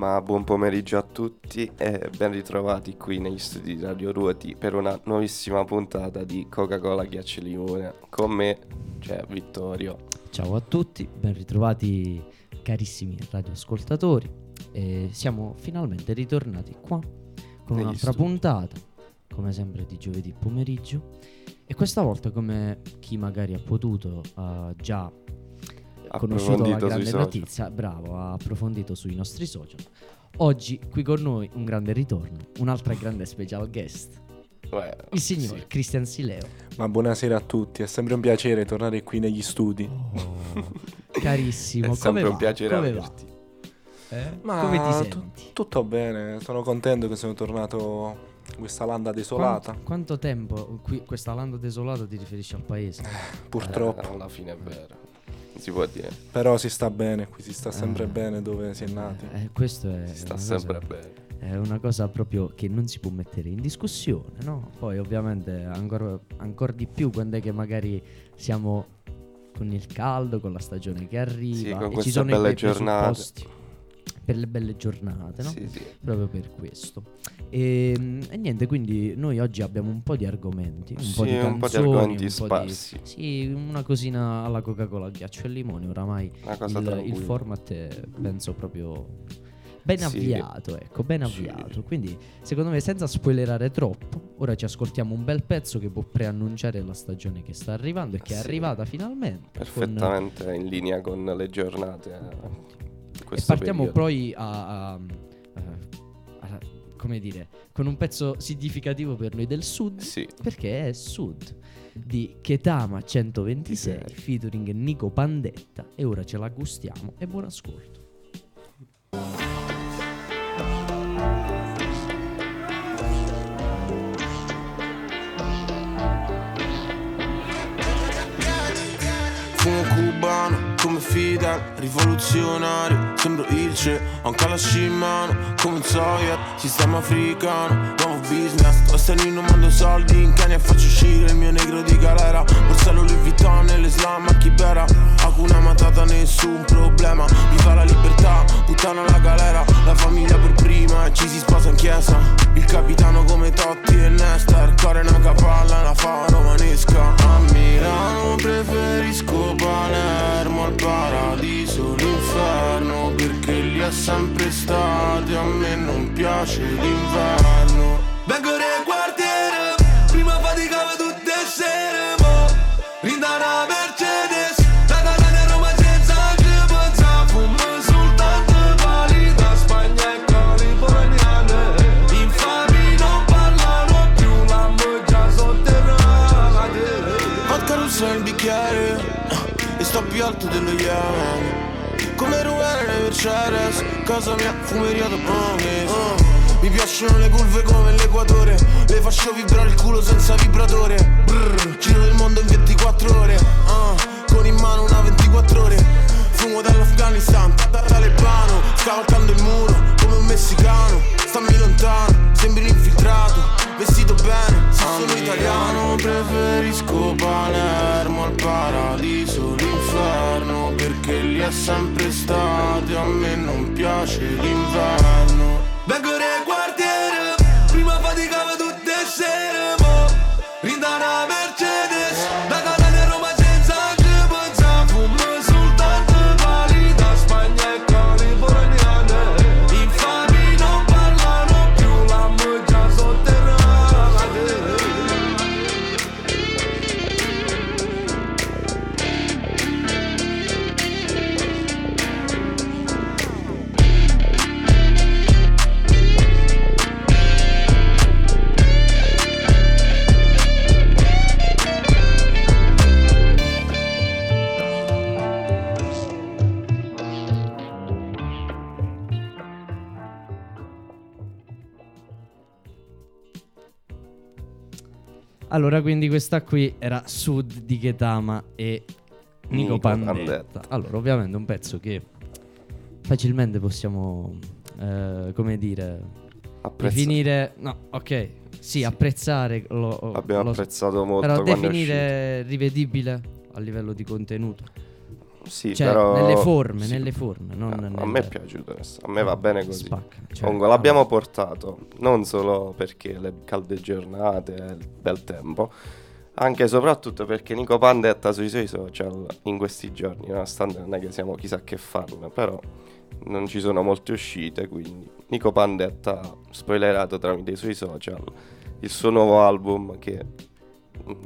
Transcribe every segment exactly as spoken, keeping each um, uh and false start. ma buon pomeriggio a tutti e ben ritrovati qui negli studi di Radio Ruoti per una nuovissima puntata di Coca-Cola Ghiaccio Limone. Con me c'è Vittorio. Ciao a tutti, ben ritrovati carissimi radioascoltatori. E siamo finalmente ritornati qua con negli un'altra studi. puntata, come sempre di giovedì pomeriggio. E questa volta, come chi magari ha potuto uh, già conosciuto la grande notizia, bravo, ha approfondito sui nostri social. Oggi qui con noi un grande ritorno, un'altra grande special guest, Beh, il signor sì. Christian Sileo. Ma buonasera a tutti, è sempre un piacere tornare qui negli studi. Oh, carissimo, è sempre un piacere averti. Eh? Ma come ti senti? T- tutto bene, sono contento che sono tornato in questa landa desolata. Quanto, quanto tempo qui, questa landa desolata ti riferisci al paese? Eh, purtroppo. Eh, alla fine è vero. Si può dire. Però si sta bene qui, si sta sempre eh, bene dove si è nati. Eh, questo è si sta sempre cosa, bene. È una cosa proprio che non si può mettere in discussione, no? Poi ovviamente ancora ancor di più quando è che magari siamo con il caldo, con la stagione che arriva, sì, con e ci sono belle i giornate. Per le belle giornate, no? Sì, sì. Proprio per questo. E, e niente, quindi noi oggi abbiamo un po' di argomenti, un sì, po' di canzoni, un po' di argomenti un sparsi. Po' di, sì, una cosina alla Coca-Cola, ghiaccio e limone. Oramai il, il format è, penso, proprio ben sì. avviato, ecco, ben avviato. Sì. Quindi, secondo me, senza spoilerare troppo, ora ci ascoltiamo un bel pezzo che può preannunciare la stagione che sta arrivando e che sì. è arrivata finalmente. Perfettamente con, in linea con le giornate. E partiamo periodo. poi a, a, a, a, come dire, con un pezzo significativo per noi del sud, sì. perché è Sud di Ketama centoventisei sì. featuring Nico Pandetta. E ora ce la gustiamo e buon ascolto. Come Fidel, rivoluzionario, sembro il ce, anche la scimano, come un Sawyer, sistema africano, nuovo business, ostellino mando soldi, in Kenya faccio uscire il mio negro di galera, borsa Louis Vuitton nell'Islam a Kibera, Hakuna Matata nessun problema, viva la libertà, puttana la galera, la famiglia per prima, ci si sposa in chiesa, il capitano come Totti e Nesta, cuore una capalla, una fa romanesca, a Milano preferisco Palermo, il paradiso, l'inferno, perché lì è sempre estate, a me non piace l'inverno. Vengo nel quartiere, prima faticavo tutte le sere, mo rinda una Mercedes, la Catania Roma senza crepanza, fumo soltanto valida, Spagna e californiane, infami non parlano più, la moggia sotterrata. Vodka rossa nel bicchiere e sto più alto dello Yemen, come rubare le Mercedes, casa mia fumeria da poche. uh. Mi piacciono le curve come l'Equatore, le faccio vibrare il culo senza vibratore. Brr, giro il mondo in ventiquattro ore, uh, con in mano una ventiquattro ore. Fumo dall'Afghanistan, talebano, scavalcando il muro come un messicano. Stammi lontano, sembri infiltrato, vestito bene, se sono italiano. Preferisco Palermo al paradiso, l'inferno, perché lì è sempre estate, a me non piace l'inverno. Vengo nel quartiere, prima faticavo tutte le sere, mo rinda una Mercedes, la Catania Roma senza crepanza, fumo soltanto valida, Spagna e californiane, infami non parlano più, la moggia sotterrata. Allora, quindi questa qui era Sud di Ketama e Nico, Nico Pandetta. Pandetta. Allora, ovviamente un pezzo che facilmente possiamo, eh, come dire, apprezzare. Definire... No, ok, sì, sì. apprezzare. Lo, Abbiamo lo, apprezzato molto però quando definire rivedibile a livello di contenuto. Sì, cioè, però nelle forme, sì, nelle forme non no, nelle... A me è piaciuto, a me va bene così. Spacca, cioè, Congo, l'abbiamo portato non solo perché le calde giornate, il bel tempo, anche e soprattutto perché Nico Pandetta sui suoi social in questi giorni, nonostante non è che siamo chissà che fan, però non ci sono molte uscite, quindi Nico Pandetta ha spoilerato tramite i suoi social il suo nuovo album, che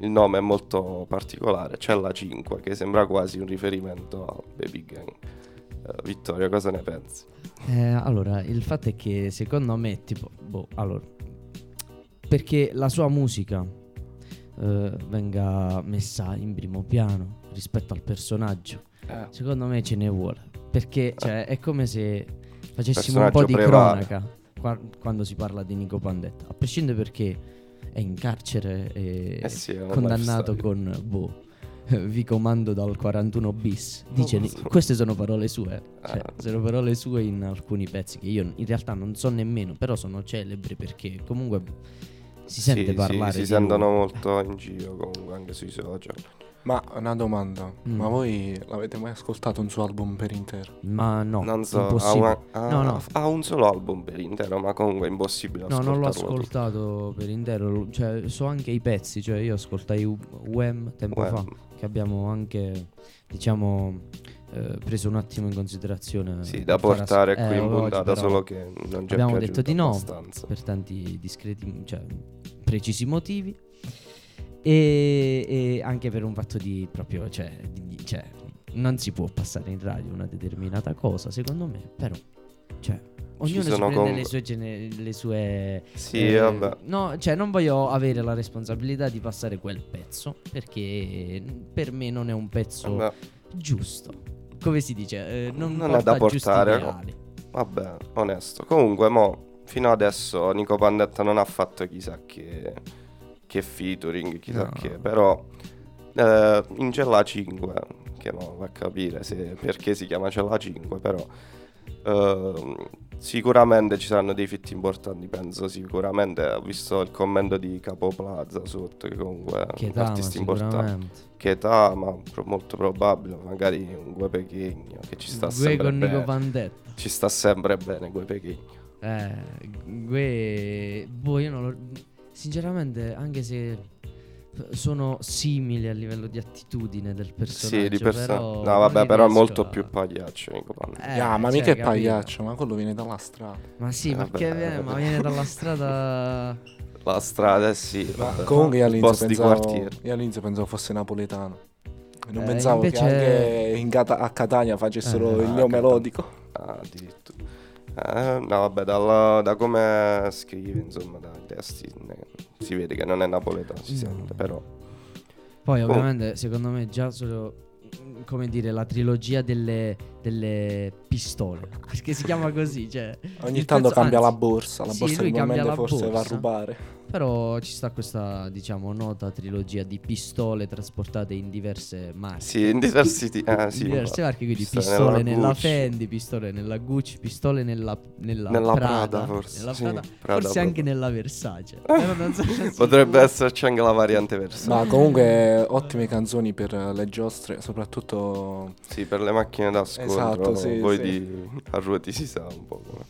il nome è molto particolare, c'è la cinque, che sembra quasi un riferimento a Baby Gang. uh, Vittorio, cosa ne pensi? Eh, allora, il fatto è che secondo me tipo, boh, allora, perché la sua musica eh, venga messa in primo piano rispetto al personaggio, eh. secondo me ce ne vuole, perché cioè, eh. è come se facessimo un po' di prevale. cronaca qua- quando si parla di Nico Pandetta, a prescindere, perché è in carcere e eh sì, è condannato con boh, vi comando dal quarantuno bis. Dice, oh, queste sono parole sue, cioè, ah. sono parole sue in alcuni pezzi che io in realtà non so nemmeno, però sono celebri perché comunque si sente sì, parlare. Sì, si sentono lui. molto in giro comunque anche sui social. Ma una domanda, mm. ma voi l'avete mai ascoltato un suo album per intero? Ma no, non so, ha, una, ha, no, no. ha un solo album per intero, ma comunque è impossibile ascoltarlo. No, non l'ho ascoltato tutto. per intero, cioè so anche i pezzi, cioè io ascoltai U E M tempo U E M. fa, che abbiamo anche, diciamo, eh, preso un attimo in considerazione. Sì, da portare as- qui eh, in puntata, solo che non c'è piaciuto abbastanza. Abbiamo detto di no, per tanti discreti, cioè precisi motivi. E, e anche per un fatto di proprio, cioè, di, cioè, non si può passare in radio una determinata cosa, secondo me, però, cioè, ognuno si prende con... le sue, gene, le sue sì, eh, vabbè. No, cioè, non voglio avere la responsabilità di passare quel pezzo, perché per me non è un pezzo vabbè. giusto, come si dice, eh, non, non è da portare, no. Vabbè, onesto. Comunque, mo, fino adesso Nico Pandetta non ha fatto chissà che... che featuring, chissà no. che, però eh, in Cella cinque, che non va a capire se, perché si chiama Cella cinque, però eh, sicuramente ci saranno dei feat importanti, penso sicuramente, ho visto il commento di Capo Plaza sotto, che comunque è un artista importante, Ketama, pro- molto probabile, magari un Guè Pequeno, che ci sta Guè sempre con bene, Nico Pandetta. Ci sta sempre bene Guè Pequeno. Eh, Guè... boh, io non lo... Sinceramente, anche se sono simili a livello di attitudine del personaggio, sì, di perso- però no, vabbè, però è molto a... più pagliaccio. Nico eh, yeah, ma cioè, mica è capito. pagliaccio, ma quello viene dalla strada. Ma sì, eh, ma vabbè, che viene, ma viene dalla strada. La strada, sì. Ma vabbè. Comunque io all'inizio, pensavo, io all'inizio pensavo fosse napoletano. Non eh, pensavo che anche in Cata- a Catania facessero eh, il neomelodico. Ah, addirittura. Eh, no vabbè, dalla, da come scrive, insomma, dai testi si vede che non è napoletano, si no. sente, però poi oh. ovviamente secondo me già solo, come dire, la trilogia delle, delle pistole, perché si chiama così, cioè ogni tanto pezzo, cambia anzi, la borsa la sì, borsa lui cambia la forse borsa, va a rubare, però ci sta questa, diciamo, nota trilogia di pistole trasportate in diverse marche, sì, in diversi t- ah, sì, in diverse marche, quindi pistole, pistole nella, nella Fendi, pistole nella Gucci, pistole nella, nella, nella Prada, Prada forse, nella Prada, sì, Prada, forse anche nella Versace però non so potrebbe esserci anche la variante Versace, ma comunque ottime canzoni per le giostre, soprattutto sì, per le macchine da scontro, esatto, sì, poi sì. Di a ruoti si sa un po' come.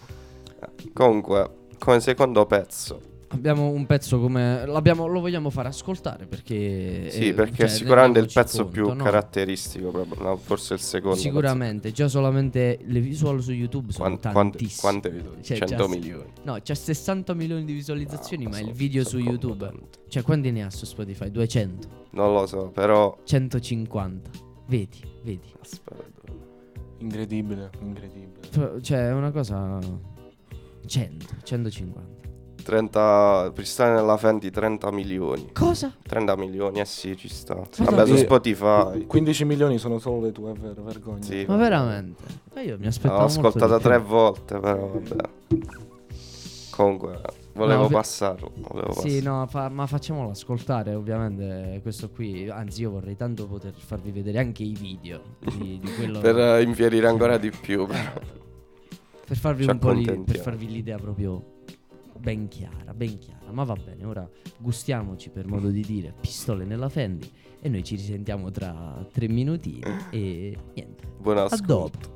Comunque, come secondo pezzo abbiamo un pezzo come l'abbiamo, lo vogliamo far ascoltare, perché sì, eh, perché cioè, sicuramente il pezzo conto, più no? caratteristico proprio, no, forse il secondo sicuramente pezzo. Già solamente le visual su YouTube sono Quant, tantissime, quante, quante visual? Cioè, cento milioni no, c'ha sessanta milioni di visualizzazioni, no, ma so, il video so, su YouTube competente. Cioè quanti ne ha su Spotify? duecento non lo so, però centocinquanta vedi, vedi aspetta, incredibile, incredibile, cioè è una cosa cento, centocinquanta trenta Pristane nella Fendi, trenta milioni Cosa? trenta milioni, eh sì, ci sta. Vabbè, su Spotify quindici milioni sono solo le tue, è vero, vergogna. Sì, ma veramente? Ma io mi aspettavo molto. L'ho ascoltata tre volte, però vabbè. Comunque, volevo no, passarlo. Volevo sì, passarlo. no, fa- ma facciamolo ascoltare, ovviamente, questo qui. Anzi, io vorrei tanto poter farvi vedere anche i video di, di quello per che... infierire ancora di più, però. Per farvi Ci un po' li- per farvi l'idea proprio ben chiara, ben chiara. Ma va bene, ora gustiamoci, per modo di dire, pistole nella Fendi, e noi ci risentiamo tra tre minutini e niente. Buon ascolto.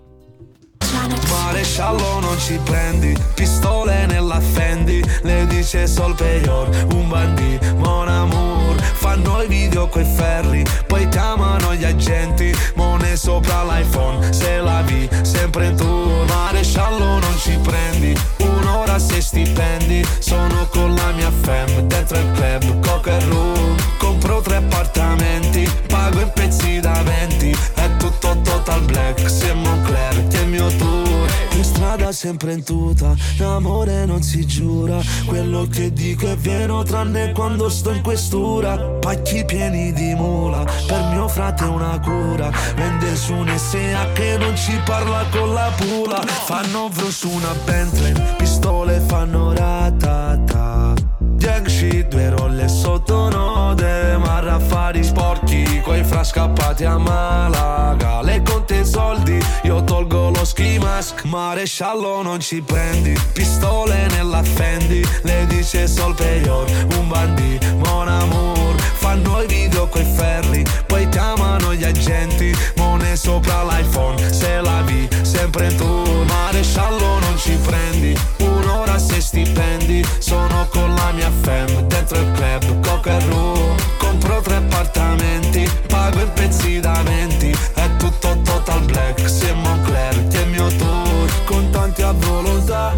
Maresciallo non ci prendi, pistole nella Fendi, le dice Sol Peyor, un bandit, mon amour. Fanno i video coi ferri, poi chiamano gli agenti, mone sopra l'iPhone, se la vi, sempre in tour. Maresciallo non ci prendi, un'ora se stipendi, sono con la mia fam, dentro il club, coca e rum. Compro tre appartamenti, pago in pezzi da venti, è tutto total black, se Moncler che è il mio tour. In strada sempre in tuta, l'amore non si giura, quello che dico è vero tranne quando sto in questura. Pacchi pieni di mula, per mio frate è una cura, vende su un S A che non ci parla con la pula. Fanno vro su una Bentley, pistole fanno ratata, gang shit, due rolle sotto note, ma raffari sporchi, coi fra scappati a Malaga. Le conte soldi, io tolgo lo ski mask. Maresciallo non ci prendi, pistole nella Fendi, le dice Sol Peyor, un bandit, mon amour. Fanno i video coi ferri, poi chiamano gli agenti, mone sopra l'iPhone, se la vi, sempre tu. Maresciallo non ci prendi, un'ora se stipendi, sono con la mia fam, dentro il club, coca e rum. Compro tre appartamenti, pago in pezzi da venti, è tutto total black, se Moncler che è il mio tour. Contanti a volontà,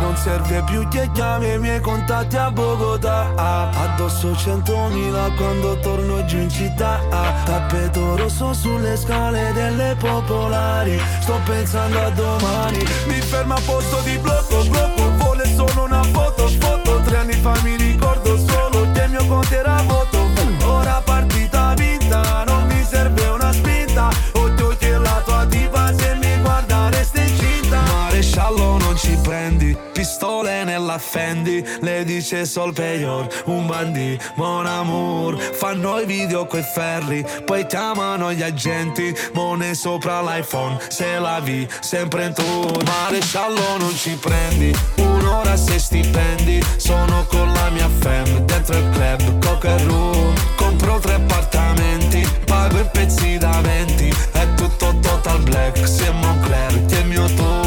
non serve più che chiami i miei contatti a Bogotà. Addosso centomila quando torno giù in città, tappeto rosso sulle scale delle popolari, sto pensando a domani. Mi fermo a posto di blocco, blocco, vuole solo una foto, foto. Tre anni fa mi ricordo solo che il mio conto era voto. Ora partita vinta, non mi serve una spinta, odio che la tua diva se mi guarda resta incinta. Maresciallo non ci prendi, pistole nella Fendi, le dice Sol Peyor, un bandit, mon amour. Fanno i video coi ferri, poi chiamano gli agenti, mone sopra l'iPhone, se la vi, sempre in tour. Maresciallo non ci prendi, un'ora se stipendi, sono con la mia fam, dentro il club, coca e rum. Compro tre appartamenti, pago in pezzi da venti, è tutto total black, se Moncler che è il mio tour.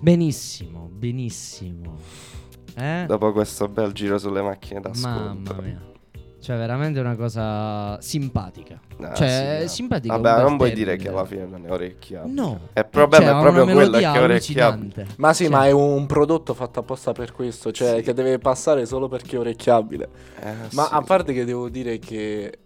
Benissimo, benissimo, eh? Dopo questo bel giro sulle macchine d'ascolto, mamma mia, cioè veramente una cosa simpatica, ah, cioè sì, no, simpatica. Vabbè, non vuoi dire che alla fine non è orecchia. No, è problema, cioè, è proprio quello che è orecchia. Ma sì, cioè, ma è un prodotto fatto apposta per questo, cioè sì, che deve passare solo perché è orecchiabile. Eh, ma sì, a parte sì, che devo dire che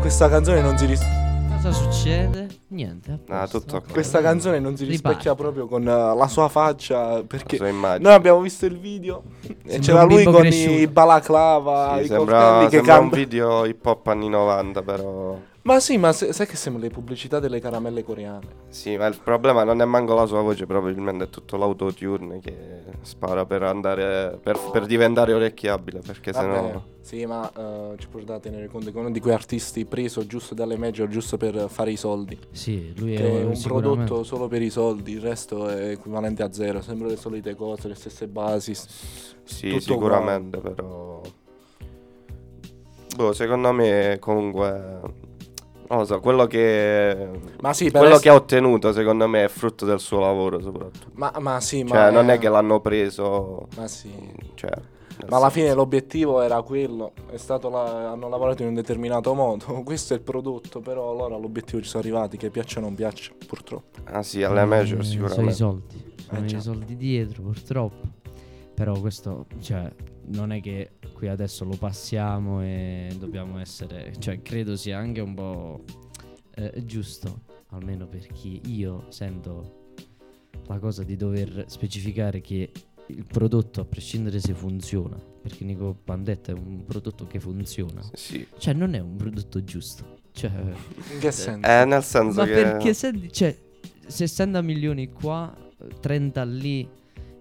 questa canzone non si rispecchia. Cosa succede? Niente. Ah, tutto questa canzone non si rispecchia Riparte. proprio con uh, la sua faccia, perché sua noi abbiamo visto il video e c'era lui con cresciuto, i balaclava, sì, i sembra, che sembra un video hip hop anni novanta, però. Ma sì, ma se, sai che sembra le pubblicità delle caramelle coreane. Sì, ma il problema non è manco la sua voce, probabilmente è tutto l'autotune che spara per andare per, per diventare orecchiabile, perché vabbè, sennò. Sì, ma uh, ci puoi da tenere conto che uno di quei artisti preso giusto dalle major giusto per fare i soldi. Sì, lui che è un prodotto solo per i soldi, il resto è equivalente a zero, sempre le solite cose, le stesse basi. Sì, tutto sicuramente qua. Però boh, secondo me comunque non lo so, quello che ma sì, quello essere... che ha ottenuto secondo me è frutto del suo lavoro soprattutto. Ma, ma sì, cioè, ma non è... è che l'hanno preso. Ma sì, cioè, ma alla fine l'obiettivo era quello, è stato la... hanno lavorato in un determinato modo, questo è il prodotto, però allora all'obiettivo ci sono arrivati, che piaccia o non piaccia, purtroppo. Ah sì, alle major mm, sicuramente. Sono i soldi, sono eh, i soldi dietro, purtroppo. Però questo, cioè, non è che qui adesso lo passiamo e dobbiamo essere, cioè credo sia anche un po' eh, giusto, almeno per chi io sento la cosa di dover specificare che il prodotto, a prescindere se funziona, perché Nico Pandetta è un prodotto che funziona, sì, cioè non è un prodotto giusto, cioè in che senso? Eh, nel senso ma che perché se, cioè, sessanta milioni qua, trenta lì,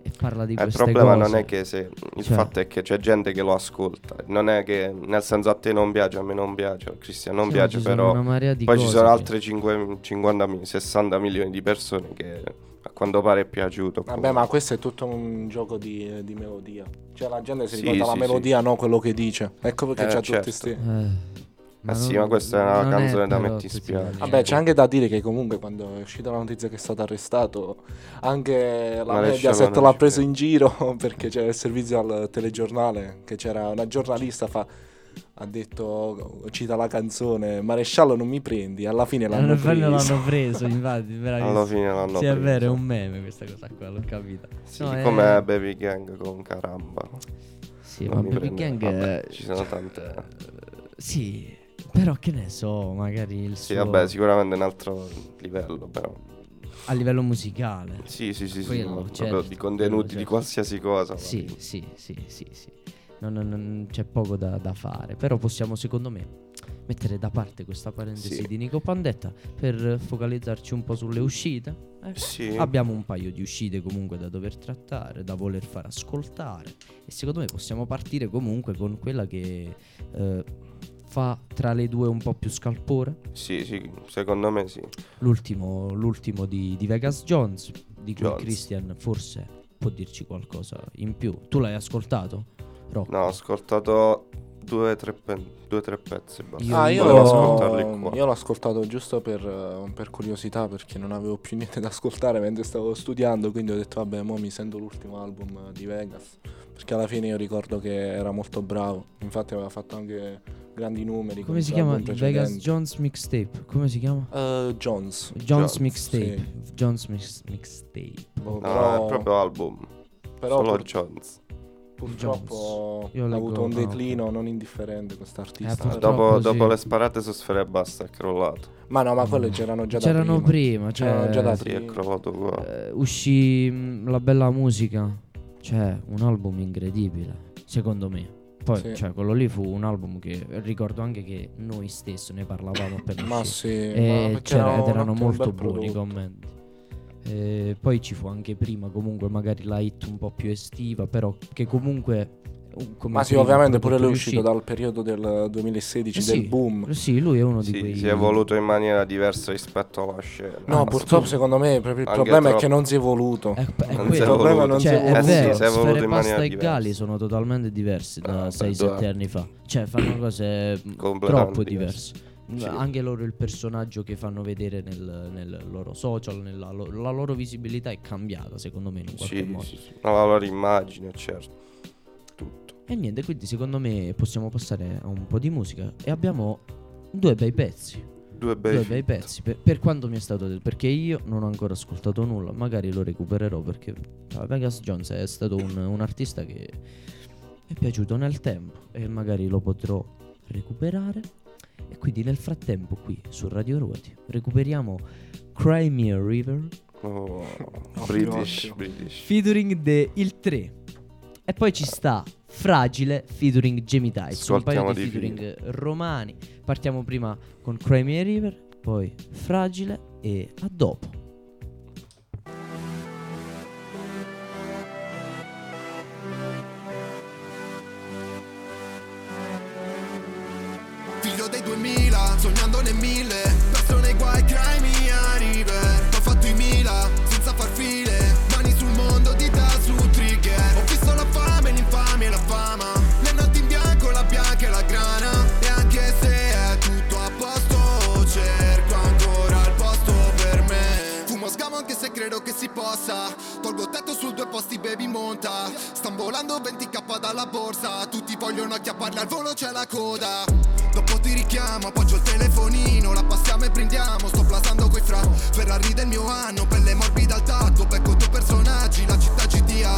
e parla di eh, queste cose. Il problema non è che se, il cioè. fatto è che c'è gente che lo ascolta, non è che, nel senso, a te non piace, a me non piace, a Cristian non sì, piace, però poi cose, ci sono altre cinquanta, sessanta milioni di persone che a quanto pare è piaciuto. Vabbè, ma questo è tutto un gioco di, di melodia, cioè la gente si sì, ricorda sì, la melodia, sì. no quello che dice. Ecco perché eh, c'ha certo. tutti sti eh. Ma ah non, sì, ma questa è una canzone è da me ti spiace. Vabbè, c'è anche da dire che comunque quando è uscita la notizia che è stato arrestato, anche la Mediaset l'ha preso in giro, perché c'era il servizio al telegiornale, che c'era una giornalista fa... ha detto, cita la canzone, maresciallo non mi prendi, alla fine l'hanno preso, l'hanno preso infatti, alla fine l'hanno sì, preso. È vero, è un meme questa cosa qua, l'ho capita. Sì, no, come è... Baby Gang con Caramba. Sì, non ma Baby prende. Gang vabbè, ci sono tante. Sì, però che ne so, magari il sì, suo... vabbè, sicuramente è un altro livello, però a livello musicale. Sì, sì, sì, quello, sì, certo, di contenuti, certo. di qualsiasi cosa. Sì, sì, sì, sì, sì. Non, non, non c'è poco da, da fare, però possiamo, secondo me, mettere da parte questa parentesi sì. di Nico Pandetta per focalizzarci un po' sulle uscite. eh? Sì. Abbiamo un paio di uscite comunque da dover trattare, da voler far ascoltare, e secondo me possiamo partire comunque con quella che eh, fa tra le due un po' più scalpore. Sì, sì, secondo me sì. L'ultimo, l'ultimo di, di Vegas Jones, di cui Jones. Christian forse può dirci qualcosa in più. Tu l'hai ascoltato? Rock. No, ho ascoltato due o tre, pe- due, tre pezzi. Basta. Ah, io, l'ho, io l'ho ascoltato giusto per, per curiosità, perché non avevo più niente da ascoltare mentre stavo studiando, quindi ho detto vabbè, mo mi sento l'ultimo album di Vegas, perché alla fine io ricordo che era molto bravo, infatti aveva fatto anche grandi numeri. Come si chiama? Vegas Jones Mixtape, come si chiama? Uh, Jones. Jones Jones Mixtape, sì. Jones mix- Mixtape. Oh, no, però... è proprio album, però solo per... Jones. Purtroppo ha avuto un declino non indifferente quest'artista. Eh, dopo, dopo sì. le sparate su Sfera Ebbasta è crollato. Ma no, ma quelle c'erano già da c'erano prima. C'erano prima, cioè, c'erano già da sì, prima. È crollato qua. Eh, uscì La Bella Musica, cioè un album incredibile, secondo me. Poi, sì. cioè, quello lì fu un album che ricordo anche che noi stessi ne parlavamo appena ma sì, e ma c'era, ed erano molto buoni i commenti. Eh, poi ci fu anche prima comunque magari la hit un po' più estiva, però che comunque come ma sì ovviamente pure lui è uscito dal periodo del duemilasedici eh sì, del boom. Sì, lui è uno sì, di quei si è evoluto in maniera diversa rispetto alla scena. No, ah, purtroppo secondo me proprio il problema troppo. È che non si è evoluto. È, è non quello. Il problema non cioè, si è evoluto. È vero, si è evoluto in maniera diversa. E Gali sono totalmente diversi da ah, sei sette anni fa. Cioè fanno cose troppo diverse. Sì. Anche loro il personaggio che fanno vedere nel, nel loro social, nella lo, la loro visibilità è cambiata, secondo me, in qualche sì, modo. Sì, sì. No, la loro immagine, certo. Tutto. E niente, quindi secondo me possiamo passare a un po' di musica. E abbiamo due bei pezzi. Due bei, due bei pezzi. Per, per quanto mi è stato detto, perché io non ho ancora ascoltato nulla, magari lo recupererò, perché Vegas Jones è stato un, un artista che mi è piaciuto nel tempo e magari lo potrò recuperare. E quindi nel frattempo qui su Radio Ruoti recuperiamo Cry Me a River oh, British, British featuring de, il tre. E poi ci sta Fragile featuring Gemitaiz, un paio di featuring romani. Partiamo prima con Cry Me a River, poi Fragile e a dopo. duemila, sognandone mille, perso nei guai, Cry Me a River. T'ho fatto i mila, senza far file, mani sul mondo, dita su trigger. Ho visto la fame, l'infamia e la fama, le notti in bianco, la bianca e la grana. E anche se è tutto a posto, cerco ancora il posto per me. Fumo sgamo anche se credo che si possa, tolgo tetto su due posti, baby monta. Stan volando venti k dalla borsa, tutti vogliono acchiapparli, al volo c'è la coda. Dopo ti richiamo, appoggio il telefonino, la passiamo e prendiamo, sto plasando coi fra Ferrari del mio anno, pelle morbida al tatto, becco due personaggi, la città G T A.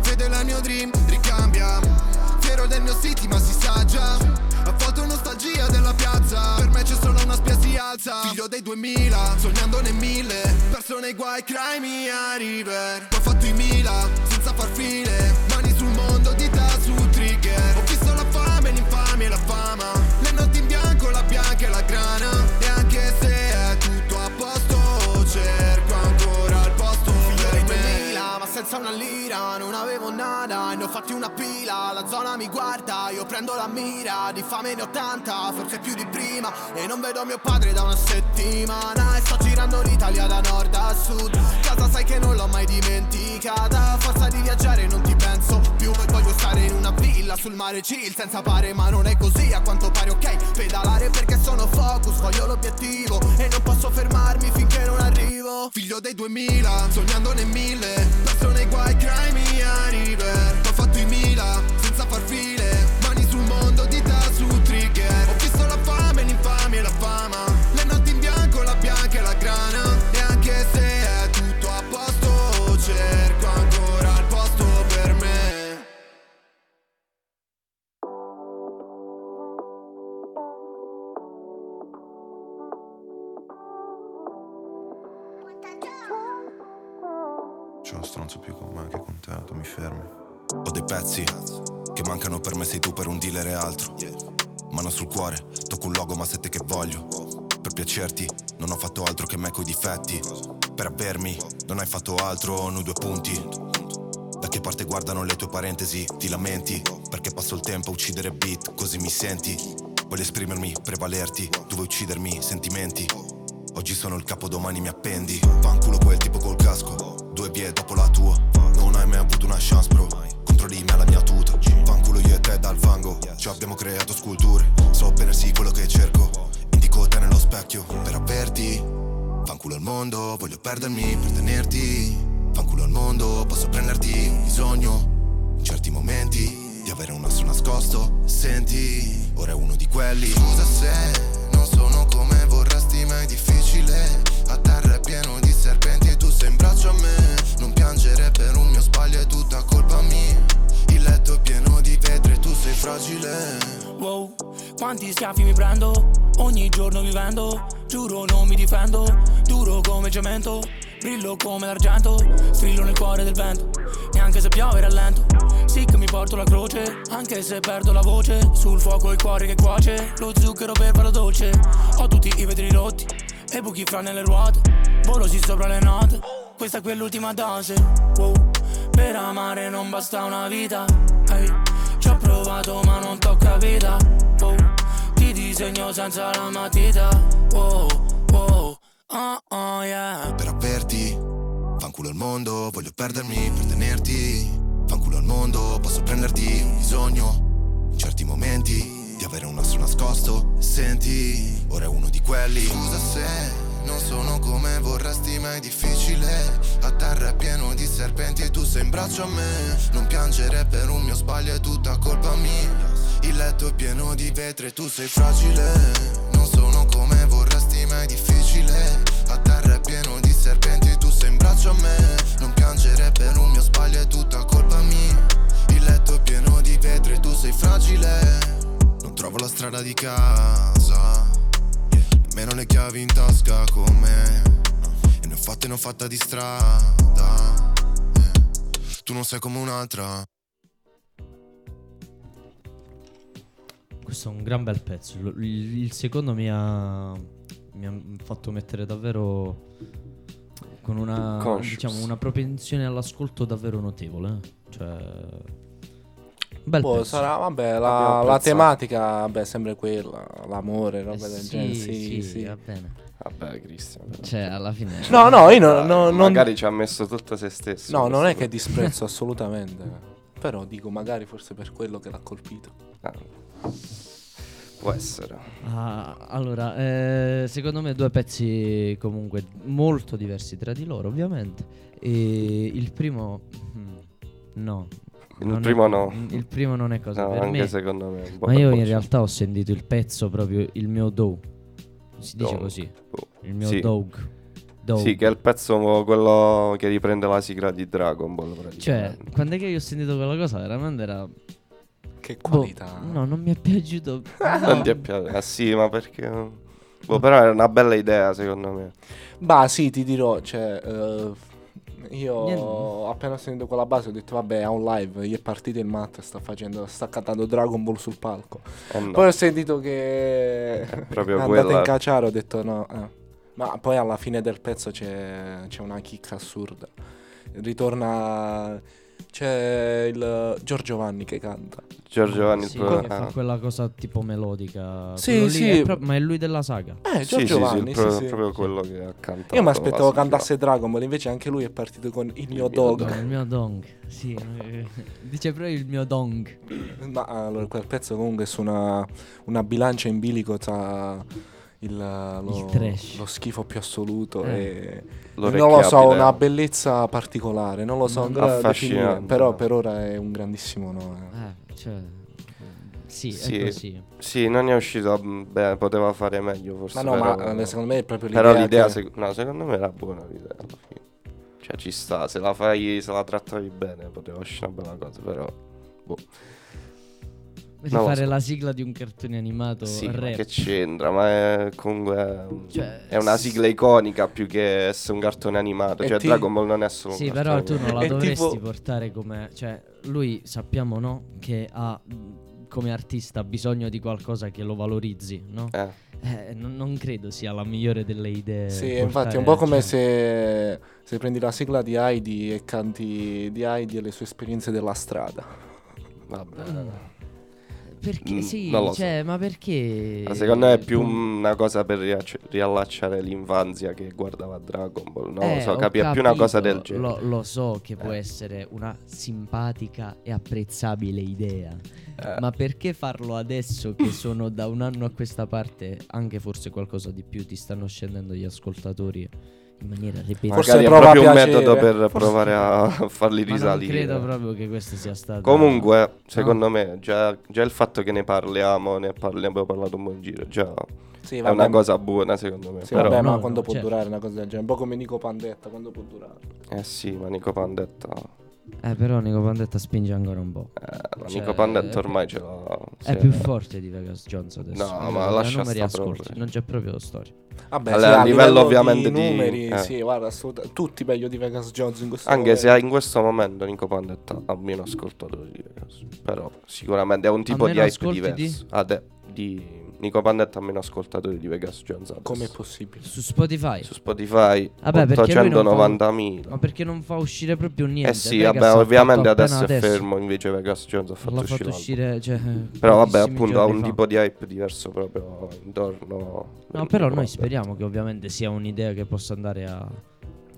Fedele al mio dream, ricambia, fiero del mio city ma si sa già. A foto nostalgia della piazza, per me c'è solo una spia si alza. Figlio dei duemila, sognandone mille, perso nei guai, Cry Me a River. Ho fatto i mila, senza far file, mani sul mondo, dita su trigger. Ho visto la fame, l'infamia e la fama, bianca e la grana, e anche se è tutto a posto, cerco ancora il posto. Figlio per me duemila, ma senza una lira, non avevo nada e ne ho fatti una pila. La zona mi guarda, io prendo la mira, di fame ne ho tanta, forse più di prima. E non vedo mio padre da una settimana e sto girando l'Italia da nord a sud. Casa sai che non l'ho mai dimenticata, forza di viaggiare non ti penso più. E voglio stare in una villa sul mare chill senza pare, ma non è così a quanto pare, ok? Pedalare perché sono focus, voglio l'obiettivo e non posso fermarmi finché non arrivo. Figlio dei duemila, sognando nei mille, passo nei guai, cry me a river. Ho fatto i mila, senza far file, mani sul mondo, dita su trigger. Ho visto la fame, l'infamia e la fama, le notti in bianco, la bianca e la grana. E anche se è tutto a posto, cerco ancora il posto per me. C'è uno stronzo più con me che con te, tu mi fermi. Ho dei pezzi che mancano per me, sei tu per un dealer e altro. Mano sul cuore, tocco un logo ma sette che voglio. Per piacerti non ho fatto altro che me coi difetti. Per avermi non hai fatto altro, noi due punti. Da che parte guardano le tue parentesi, ti lamenti perché passo il tempo a uccidere beat, così mi senti. Voglio esprimermi, prevalerti, tu vuoi uccidermi, sentimenti. Oggi sono il capo, domani mi appendi. Fanculo quel tipo col casco, due vie dopo la tua. Non hai mai avuto una chance, bro. Controlli me la mia tuta. Fanculo io e te dal fango, ci abbiamo creato sculture. So bene sì quello che cerco, indico te nello specchio. Per averti, fanculo al mondo, voglio perdermi per tenerti. Fanculo al mondo, posso prenderti. Bisogno, in certi momenti, di avere un asso nascosto. Senti, ora è uno di quelli. Scusa se non sono come vorresti, ma è difficile. A terra è pieno di serpenti e tu sei in braccio a me. Non piangere per un mio sbaglio, è tutta colpa mia. Il letto è pieno di vetri e tu sei fragile. Wow, quanti schiaffi mi prendo, ogni giorno vivendo. Giuro non mi difendo, duro come il cemento. Brillo come l'argento, strillo nel cuore del vento. Neanche se piove rallento, sì che mi porto la croce. Anche se perdo la voce, sul fuoco il cuore che cuoce. Lo zucchero per farlo dolce, ho tutti i vetri rotti e buchi fra nelle ruote. Volo sì sopra le note, questa qui è l'ultima dose. Wow, per amare non basta una vita. Hey, ci ho provato ma non t'ho capita. Wow, ti disegno senza la matita. Wow, wow. Oh, oh, yeah. Per averti, fanculo al mondo, voglio perdermi per tenerti. Fanculo al mondo, posso prenderti. Bisogno, in certi momenti, di avere un nastro nascosto. Senti, ora è uno di quelli. Scusa se non sono come vorresti, ma è difficile. A terra è pieno di serpenti e tu sei in braccio a me. Non piangere per un mio sbaglio, è tutta colpa mia. Il letto è pieno di vetri e tu sei fragile. Non sono come vorresti, ma è difficile. A terra è pieno di serpenti, tu sei in braccio a me. Non piangere per un mio sbaglio, è tutta colpa mia. Il letto è pieno di vetri e tu sei fragile. Non trovo la strada di casa, nemmeno le chiavi in tasca con me. E ne ho fatta e ne ho fatta di strada, tu non sei come un'altra. Questo è un gran bel pezzo. Il secondo mi ha, mi ha fatto mettere davvero con una, diciamo, una propensione all'ascolto davvero notevole. Cioè, bel poi pezzo. Sarà, vabbè, la, la tematica, vabbè, sempre quella, l'amore, roba eh del sì, genere. Sì, sì, sì, va bene. Vabbè, Cristian. Cioè, alla fine. No, no, io no, no, magari non... ci ha messo tutta se stesso. No, non è che disprezzo assolutamente. Però dico, magari forse per quello che l'ha colpito. Ah. Può essere. Ah, allora, eh, secondo me due pezzi comunque molto diversi tra di loro, ovviamente. E il primo no. Il primo è, no. Il primo non è cosa no, per anche me. Secondo me. Ma io in realtà ho sentito il pezzo proprio il mio dog. Si dog. Dice così. Il mio sì. dog. Dog. Sì, che è il pezzo quello che riprende la sigla di Dragon Ball. Cioè, quando è che io ho sentito quella cosa, veramente era che qualità. Oh, no, non mi è piaciuto. No. Non ti è piaciuto? Ah sì, ma perché? Boh, però era una bella idea, secondo me. Bah, sì, ti dirò, cioè uh, io Niente. appena sentito quella base ho detto vabbè, è un live, gli è partito il matto, sta facendo sta cantando Dragon Ball sul palco. Eh no. Poi ho sentito che è proprio è andata quella... in cacciare, ho detto no, eh. Ma poi alla fine del pezzo c'è c'è una chicca assurda. ritorna, c'è il Giorgio Vanni che canta. Giorgio Vanni, sì, pro... che fa quella cosa tipo melodica. Sì, sì. È pro... ma è lui della saga. Eh, Giorgio sì, sì, Vanni, sì, pro... sì, proprio quello che ha cantato. Io mi aspettavo cantasse Dragon Ball, invece anche lui è partito con il mio dong. Il mio dong, sì. Dice proprio il mio dong. Ma allora quel pezzo comunque è su una, una bilancia in bilico tra il, lo, il trash, lo schifo più assoluto, eh. e non lo so, una bellezza particolare, non lo so ancora definire, però per ora è un grandissimo nome. Eh, cioè, sì, sì, è così. Sì, non è uscito, beh, poteva fare meglio forse. Ma no, però, ma no, secondo me è proprio l'idea. Però l'idea, che... sec- no, secondo me era buona l'idea alla fine. Cioè ci sta, se la fai, se la trattavi bene, poteva uscire una bella cosa, però boh. Di no, fare la sigla di un cartone animato, sì, rap. Che c'entra, ma è comunque cioè, è una sigla iconica più che essere un cartone animato. Cioè ti... Dragon Ball non è solo sì, un cartone animato. Sì, però tu non la dovresti tipo... portare come, cioè lui sappiamo, no, che ha come artista bisogno di qualcosa che lo valorizzi, no? Eh. Eh, non, non credo sia la migliore delle idee. Sì, portare, infatti è un po' come cioè... se, se prendi la sigla di Heidi e canti di Heidi e le sue esperienze della strada. Vabbè. Mm. Perché sì, cioè, so. Ma perché? Ma secondo me è più una cosa per riacci- riallacciare l'infanzia che guardava Dragon Ball. No, eh, lo so, capire più una cosa del genere. Lo, lo so che eh. può essere una simpatica e apprezzabile idea, eh. ma perché farlo adesso che sono da un anno a questa parte, anche forse qualcosa di più, ti stanno scendendo gli ascoltatori in maniera ripetita? Forse è proprio un metodo per forse provare a farli risalire. Non credo proprio che questo sia stato. Comunque, secondo no? me, già, già il fatto che ne parliamo, ne parliamo, abbiamo parlato un po' in giro, già sì, è una cosa buona, secondo me. Sì, però vabbè, ma no, quando no, può certo. durare una cosa del genere? Un po' come Nico Pandetta, quando può durare? Eh sì, ma Nico Pandetta. Eh, però Nico Pandetta spinge ancora un po'. Eh, cioè, Nico Pandetta ormai ce l'ha. È più forte di Vegas Jones adesso. No, eh, ma la lascia stare. Ascolti, non c'è proprio storia. Vabbè, allora, sì, a livello, livello ovviamente di numeri, di... Eh. sì, guarda, assolutamente tutti meglio di Vegas Jones in questo anche momento. Se in questo momento Nico Pandetta ha meno ascoltatori, però sicuramente è un tipo di hype diverso. Di... Adè, di Nico Pandetta ha meno ascoltatori di Vegas Jones. Come è possibile? Su Spotify. Su Spotify ottocentonovantamila. Ma perché non fa uscire proprio niente? Eh sì, Vegas vabbè, ovviamente adesso è adesso. fermo, invece Vegas Jones ha fatto l'ha uscire, fatto uscire cioè, però vabbè, appunto ha un fa. tipo di hype diverso proprio intorno. No, però noi speriamo che ovviamente sia un'idea che possa andare a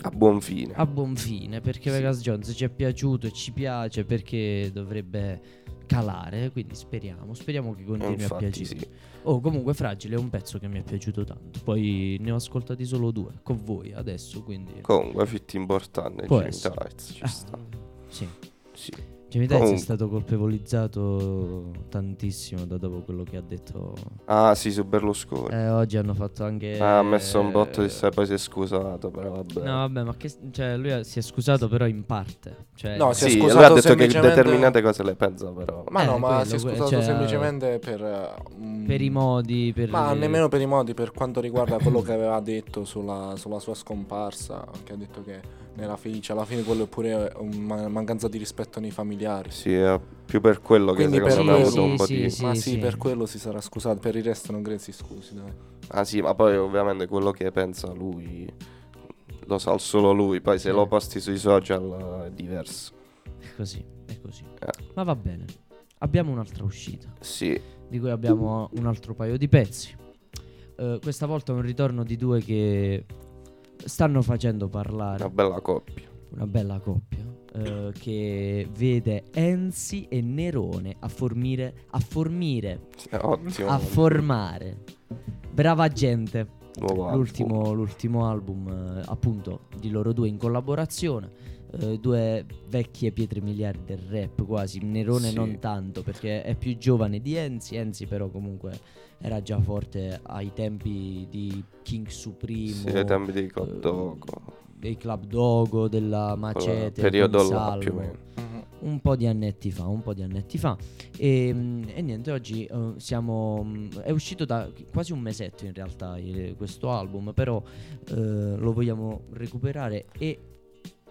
a buon fine. A buon fine, perché sì. Vegas Jones ci è piaciuto e ci piace, perché dovrebbe calare, quindi speriamo speriamo che continui infatti a piacere. Sì. Oh, comunque Fragile è un pezzo che mi è piaciuto tanto. Poi ne ho ascoltati solo due con voi adesso, quindi comunque fitti importanti. Gemitaiz ci ah, sta. Sì. Sì. Gemitaiz è stato colpevolizzato tantissimo da dopo quello che ha detto. Ah, sì, su Berlusconi. Eh, oggi hanno fatto anche ah, ha messo un botto di sé, poi si è scusato, però vabbè. No, vabbè, ma che cioè lui si è scusato però in parte. Cioè no, si è sì, scusato lui ha detto semplicemente... che determinate cose le pensa però. Ma eh, no, ma quello, si è scusato cioè, semplicemente per um... per i modi, per ma le... nemmeno per i modi, per quanto riguarda quello che aveva detto sulla sulla sua scomparsa, che ha detto che nella felice alla fine quello è pure una mancanza di rispetto nei familiari. Sì, è più per quello quindi che secondo per me ha avuto un po' di ma sì, sì, per quello si sarà scusato, per il resto non credo si scusi, dai. Ah sì, ma poi ovviamente quello che pensa lui lo sa solo lui, poi se eh. lo posti sui social è diverso. È così, è così. Eh. Ma va bene. Abbiamo un'altra uscita. Sì. Di cui abbiamo un altro paio di pezzi. Uh, questa volta un ritorno di due che stanno facendo parlare. Una bella coppia. Una bella coppia eh, che vede Ensi e Nerone a formire. A formire Ottimo. A formare Brava Gente. L'ultimo album. l'ultimo album eh, appunto di loro due in collaborazione. Eh, due vecchie pietre miliari del rap quasi. Nerone sì. non tanto, perché è più giovane di Ensi. Ensi però comunque era già forte ai tempi di King Supremo, sì, ai tempi dei Club Dogo, dei Club Dogo, della Macete, periodo là, più o meno. Un po' di annetti fa, un po' di annetti fa. E, e niente, oggi uh, siamo. È uscito da quasi un mesetto in realtà eh, questo album, però eh, lo vogliamo recuperare e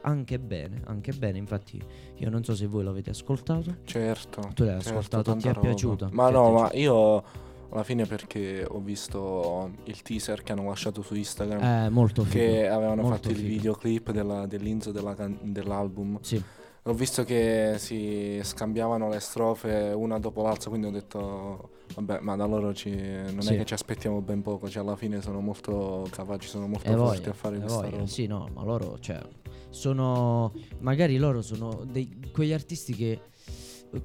anche bene, anche bene. Infatti io non so se voi l'avete ascoltato. Certo. Tu l'hai certo, ascoltato, ti è roba. piaciuto? Ma ti no, ma io alla fine perché ho visto il teaser che hanno lasciato su Instagram, eh, molto figo, che avevano molto fatto figo. Il videoclip della, dell'inizio della, dell'album. Sì. Ho visto che si scambiavano le strofe una dopo l'altra, quindi ho detto vabbè, ma da loro ci, non sì. è che ci aspettiamo ben poco, cioè alla fine sono molto capaci, sono molto e forti voglia, a fare questa voglia. roba. Sì, no, ma loro, cioè, sono magari loro sono dei, quegli artisti che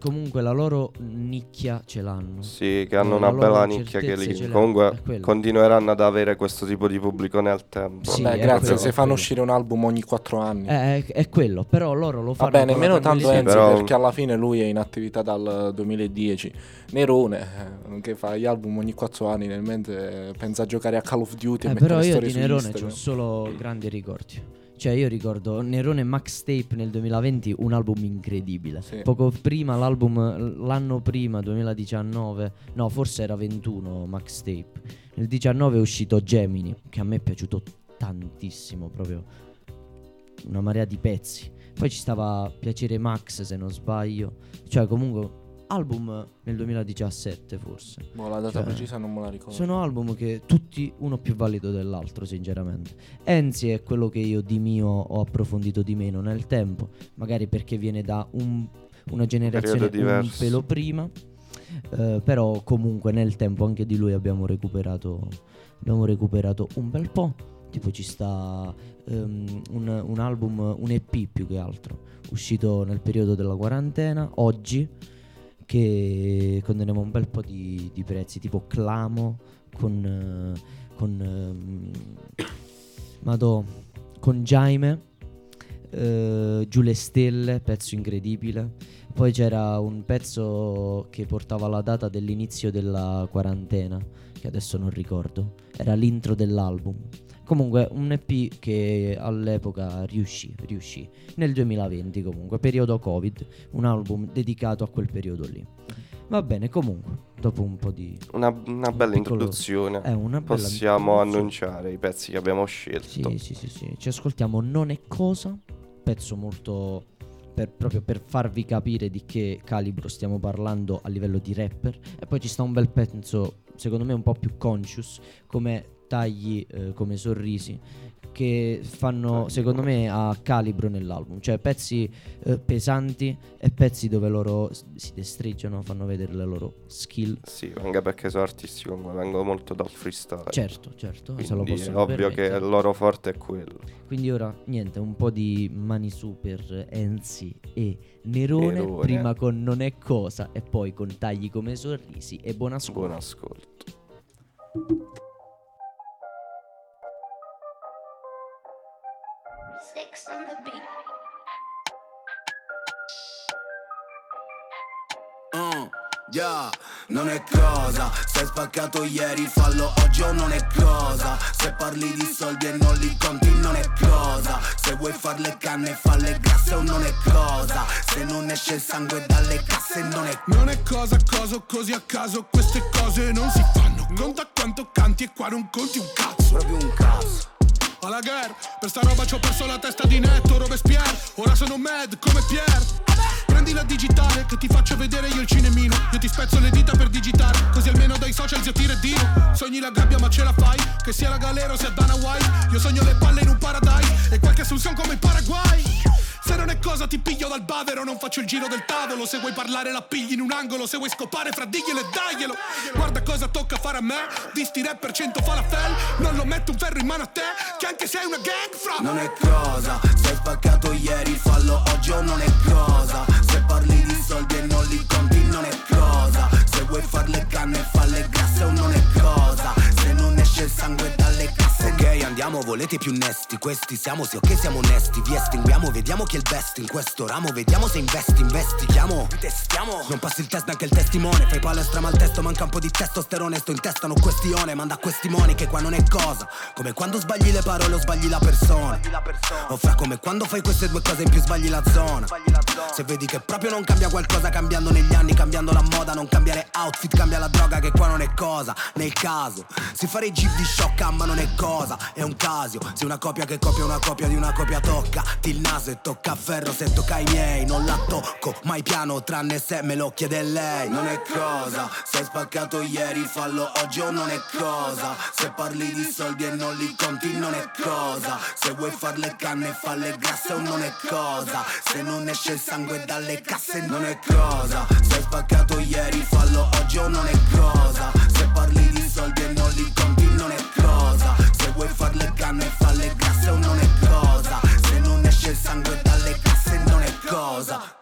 comunque la loro nicchia ce l'hanno. Sì, che hanno una bella nicchia che lì comunque continueranno ad avere questo tipo di pubblico nel tempo. Sì, beh, grazie, quello, se fanno quello. uscire un album ogni quattro anni. Eh, è, è quello, però loro lo fanno. Vabbè, nemmeno tanto Ensi, però... perché alla fine lui è in attività dal duemiladieci. Nerone, che fa gli album ogni quattro anni, nel mente pensa a giocare a Call of Duty. Eh, e però io di Nerone c'ho solo grandi ricordi. Cioè io ricordo Nerone Max Tape nel duemilaventi, un album incredibile. Sì. Poco prima l'album, l'anno prima, duemiladiciannove, no forse era ventuno Max Tape. Nel diciannove è uscito Gemini, che a me è piaciuto tantissimo, proprio una marea di pezzi. Poi ci stava Piacere Max, se non sbaglio. Cioè comunque album nel duemiladiciassette forse. Ma la data cioè, precisa non me la ricordo. Sono album che tutti uno più valido dell'altro, sinceramente. Ensi è quello che io di mio ho approfondito di meno nel tempo, magari perché viene da un, una generazione un pelo prima, eh, però comunque nel tempo anche di lui abbiamo recuperato abbiamo recuperato un bel po'. Tipo ci sta um, un, un album, un E P più che altro, uscito nel periodo della quarantena, oggi, che conteneva un bel po' di, di prezzi, tipo Clamo con uh, con uh, Madò, con Jaime, uh, Giù le stelle, pezzo incredibile. Poi c'era un pezzo che portava la data dell'inizio della quarantena, che adesso non ricordo, era l'intro dell'album. Comunque un E P che all'epoca riuscì, riuscì nel duemilaventi comunque, periodo Covid, un album dedicato a quel periodo lì. Va bene, comunque, dopo un po' di... Una, una bella un piccolo, introduzione, eh, una bella possiamo introduzione. annunciare i pezzi che abbiamo scelto. Sì, sì, sì, sì, ci ascoltiamo Non è cosa, pezzo molto, per, proprio per farvi capire di che calibro stiamo parlando a livello di rapper. E poi ci sta un bel pezzo, secondo me un po' più conscious, come... tagli eh, come sorrisi, che fanno secondo me a calibro nell'album, cioè pezzi eh, pesanti e pezzi dove loro si destreggiano, fanno vedere le loro skill. Sì, anche perché sono artisti, comunque vengono molto dal freestyle. Certo, certo, quindi se lo possono ovvio permettere. Che il loro forte è quello. Quindi ora niente, un po' di mani su per Ensi e Nerone, Nerone, prima con Non è cosa e poi con Tagli come sorrisi, e buon ascolto. Buon ascolto. Six on the beat. Mm, yeah. Non è cosa, sei spaccato ieri, fallo oggi o non è cosa. Se parli di soldi e non li conti, non è cosa. Se vuoi far le canne, falle grasse o non è cosa. Se non esce il sangue dalle casse, non è. Non è cosa, cosa, così a caso, queste cose non si fanno. Conta quanto canti e qua non conti un cazzo. Proprio un cazzo. Alla guerra, per sta roba ci ho perso la testa di netto, Robespierre. Ora sono mad come Pierre. Prendi la digitale che ti faccio vedere io il cinemino. Io ti spezzo le dita per digitare, così almeno dai social zio tira Dino. Sogni la gabbia ma ce la fai, che sia la galera o sia Dana White. Io sogno le palle in un paradise e qualche assunzione come il Paraguay. Se non è cosa ti piglio dal bavero, non faccio il giro del tavolo. Se vuoi parlare la pigli in un angolo, se vuoi scopare fra diglielo e daglielo. Guarda cosa tocca fare a me, di sti rapper cento falafel. Non lo metto un ferro in mano a te, che anche sei una gang fra. Non è cosa, sei spaccato ieri, fallo oggi o non è cosa. Se parli di soldi e non li conti, non è cosa. Se vuoi far le canne e falle grasse o non è cosa. Se non esce il sangue dalle casse. Ok, andiamo, volete più onesti, questi siamo sì, ok siamo onesti. Vi estinguiamo, vediamo chi è il best in questo ramo, vediamo se investi, investichiamo, testiamo. Non passi il test neanche il testimone, fai palestra ma il testo manca un po' di testosterone. Sto in testa, non questione, manda questi moni che qua non è cosa. Come quando sbagli le parole o sbagli la persona. O fra come quando fai queste due cose in più sbagli la zona. Se vedi che proprio non cambia qualcosa cambiando negli anni, cambiando la moda, non cambiare outfit, cambia la droga che qua non è cosa. Nel caso, si fare i jeep di sciocca ma non è cosa, è un casio. Se una copia che copia una copia di una copia tocca, ti il naso e tocca a ferro, se tocca i miei non la tocco mai piano, tranne se me lo chiede lei. Non è cosa, se hai spaccato ieri fallo oggi o non è cosa. Se parli di soldi e non li conti non è cosa. Se vuoi far le canne falle grasse o non è cosa. Se non esce il sangue dalle casse non è cosa. Se hai spaccato ieri fallo oggi o non è cosa. Se parli di soldi e non li conti non è cosa. Se vuoi far le canne falle grasse o non è cosa. Se non esce il sangue dalle casse non è cosa.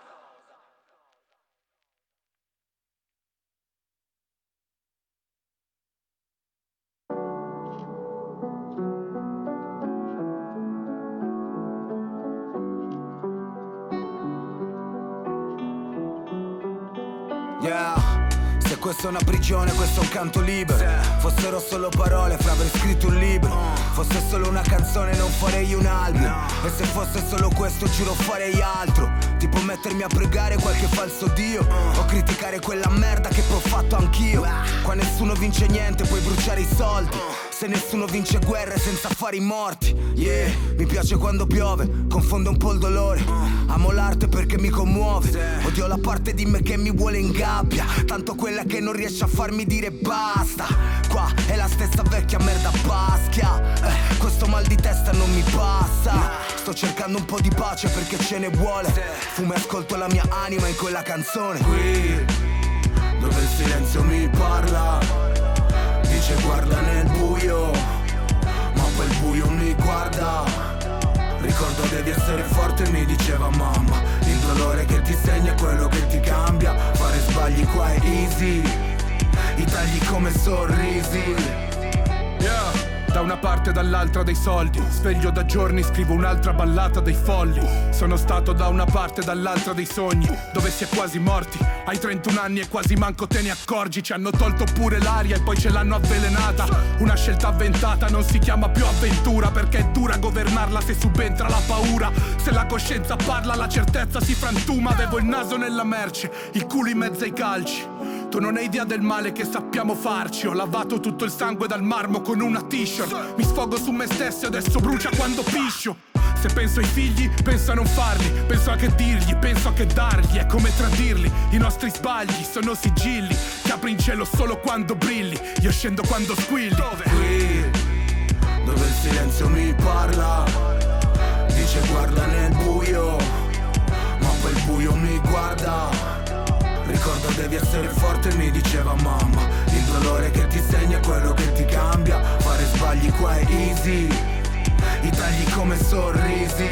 Yeah. Se questa è una prigione, questo è un canto libero. Se fossero solo parole fra aver scritto un libro, uh. fosse solo una canzone non farei un album, no. E se fosse solo questo giuro farei altro, tipo mettermi a pregare qualche falso dio, uh. o criticare quella merda che poi ho fatto anch'io. uh. Qua nessuno vince niente, puoi bruciare i soldi, uh. se nessuno vince guerre senza fare i morti. Yeah, mi piace quando piove, confonde un po' il dolore. uh. Amo l'arte perché mi commuove. Se. Odio la parte di me che mi vuole in gabbia, tanto quella che non riesce a farmi dire basta. Qua è la stessa vecchia merda paschia. eh, Questo mal di testa non mi passa. Sto cercando un po' di pace perché ce ne vuole. Se. Fumo e ascolto la mia anima in quella canzone. Qui, dove il silenzio mi parla, dice guarda nel buio, ma quel buio mi guarda. Ricordo devi essere forte, mi diceva mamma. Il dolore che ti segna è quello che ti cambia. Fare sbagli qua è easy, i tagli come sorrisi. Yeah. Da una parte e dall'altra dei soldi, sveglio da giorni, scrivo un'altra ballata dei folli. Sono stato da una parte e dall'altra dei sogni, dove si è quasi morti. Hai trentuno anni e quasi manco te ne accorgi. Ci hanno tolto pure l'aria e poi ce l'hanno avvelenata. Una scelta avventata non si chiama più avventura, perché è dura governarla se subentra la paura. Se la coscienza parla la certezza si frantuma. Avevo il naso nella merce, il culo in mezzo ai calci. Tu non hai idea del male che sappiamo farci. Ho lavato tutto il sangue dal marmo con una t-shirt. Mi sfogo su me stesso e adesso brucia quando piscio. Se penso ai figli, penso a non farli, penso a che dirgli, penso a che dargli. È come tradirli, i nostri sbagli sono sigilli che apri in cielo solo quando brilli. Io scendo quando squilli. Dove? Qui, dove il silenzio mi parla, dice guarda nel buio, ma quel buio mi guarda. Ricordo devi essere forte, mi diceva mamma. Il dolore che ti segna è quello che ti cambia. Fare sbagli qua è easy, i tagli come sorrisi.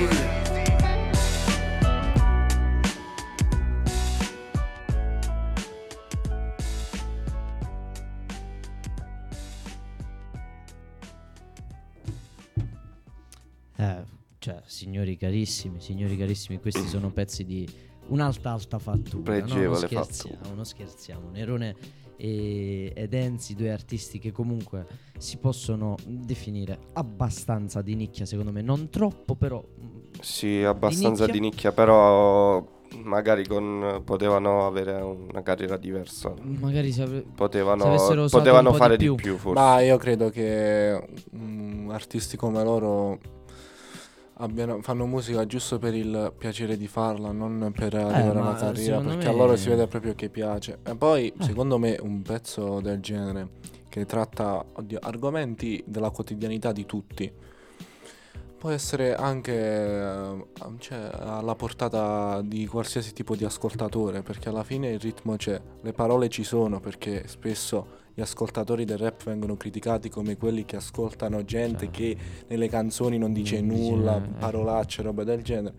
Eh, cioè, signori carissimi, signori carissimi, questi sono pezzi di un'alta alta fattura, pregevole, no? Non scherziamo, fattura. Non scherziamo. Nerone e, ed Ensi, due artisti che comunque si possono definire abbastanza di nicchia, secondo me, non troppo, però sì, abbastanza di nicchia, di nicchia però magari con, potevano avere una carriera diversa, magari se av- potevano, se potevano fare di più. di più forse. Ma io credo che mh, artisti come loro abbiano, fanno musica giusto per il piacere di farla, non per arrivare eh, a una carriera, perché me... a loro si vede proprio che piace. E poi eh. secondo me un pezzo del genere che tratta oddio, argomenti della quotidianità di tutti può essere anche cioè, alla portata di qualsiasi tipo di ascoltatore, perché alla fine il ritmo c'è, le parole ci sono, perché spesso gli ascoltatori del rap vengono criticati come quelli che ascoltano gente cioè. che nelle canzoni non dice non nulla, dice, parolacce, roba del genere.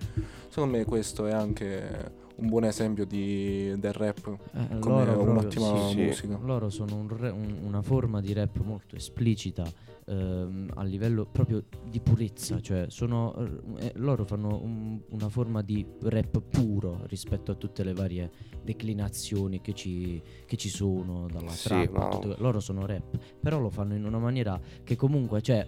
Secondo me questo è anche un buon esempio di, del rap, eh, come loro, un'ottima proprio, sì, musica. Sì. Loro sono un re, un, una forma di rap molto esplicita, ehm, a livello proprio di purezza, cioè sono, eh, loro fanno un, una forma di rap puro rispetto a tutte le varie declinazioni che ci, che ci sono dalla sì, trap. Wow. Loro sono rap, però lo fanno in una maniera che comunque, cioè,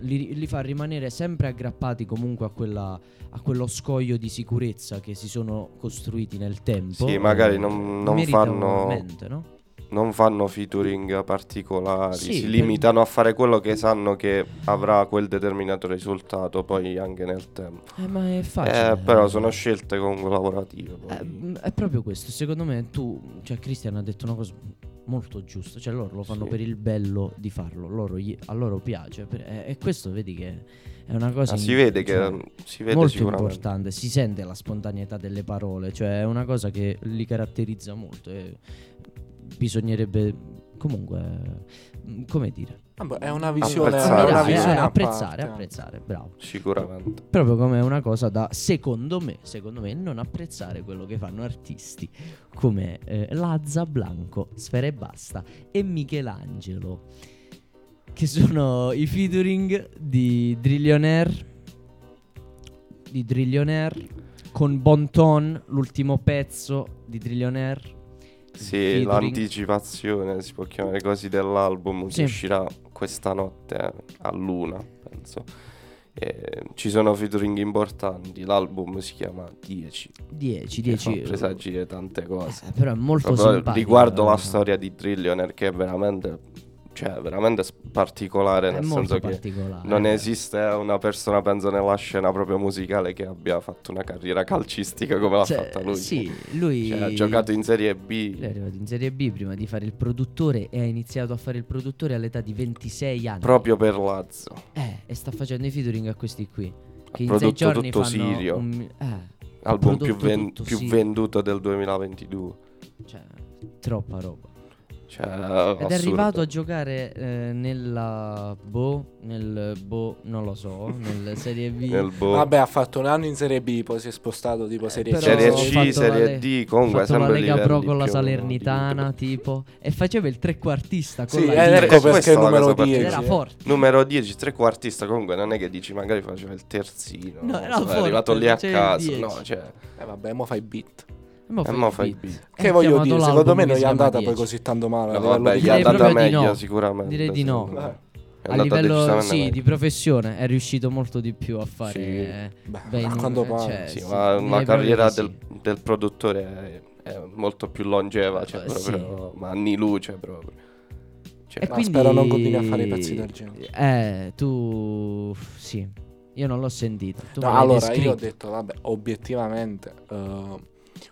li, li fa rimanere sempre aggrappati comunque a, quella, a quello scoglio di sicurezza che si sono costruiti nel tempo. Sì, magari non, non fanno, no? non fanno featuring particolari, sì, si limitano per... a fare quello che sanno che avrà quel determinato risultato poi anche nel tempo. Eh, ma è facile. Eh, però sono scelte comunque lavorative. Eh, è proprio questo, secondo me tu, cioè Christian ha detto una cosa molto giusto, cioè loro lo fanno sì. per il bello di farlo, loro gli, a loro piace per, e, e questo vedi che è una cosa ah, in, si vede che cioè, si vede molto importante, si sente la spontaneità delle parole, cioè è una cosa che li caratterizza molto e bisognerebbe comunque, come dire, ah, beh, è una visione apprezzare, una visione eh, apprezzare, apprezzare, bravo, sicuramente, proprio come una cosa da, secondo me, secondo me non apprezzare quello che fanno artisti come eh, Lazza, Blanco, Sfera Ebbasta e Michelangelo, che sono i featuring di Drillionaire di Drillionaire con Bon Ton, l'ultimo pezzo di Drillionaire. Sì, featuring. L'anticipazione, si può chiamare così, dell'album sì. che uscirà questa notte a luna, penso. E ci sono featuring importanti, l'album si chiama dieci dieci dieci, presagire tante cose. Eh, però è molto proprio simpatico riguardo però, la no? storia di Drillionaire, che è veramente, cioè, veramente particolare, nel senso che non esiste una persona, penso, nella scena proprio musicale che abbia fatto una carriera calcistica come l'ha cioè, fatta lui. Sì, lui cioè, ha giocato in Serie B. Lui è arrivato in Serie B prima di fare il produttore e ha iniziato a fare il produttore all'età di ventisei anni. Proprio per Lazza. Eh, e sta facendo i featuring a questi qui. Che ha in sei giorni tutto fanno Sirio. Un, eh, album più, ven- più Sirio. venduto del duemilaventidue. Cioè, troppa roba. Cioè, ed assurdo. È arrivato a giocare eh, nella Bo, nel Bo, non lo so, nel Serie B. nel Bo. Vabbè, ha fatto un anno in Serie B, poi si è spostato tipo Serie eh, C, Serie C, Serie D, comunque ha fatto la Lega Pro con la Salernitana, tipo, e faceva il trequartista con sì, la eh, ecco perché il numero dieci era forte. Numero dieci, trequartista, comunque non è che dici magari faceva il terzino, no, era forte, è arrivato lì a caso, no, cioè, eh, vabbè, mo fai il beat. Ma fai, ma fai beat. Beat. Che voglio dire, secondo me non gli è andata dieci. Poi così tanto male. No, vabbè, gli è andata meglio di no. sicuramente. Direi di no. Beh, a livello sì, meglio. Di professione è riuscito molto di più a fare. Sì. Eh, beh, beh, ma quando cioè, sì, sì, ma la carriera del, sì. del produttore è, è molto più longeva, cioè, proprio, sì. ma anni luce proprio. Cioè, e ma quindi... spero non continui a fare i pezzi del genere. Eh, tu sì, io non l'ho sentito. Tu no, allora io ho detto, vabbè, obiettivamente. Uh,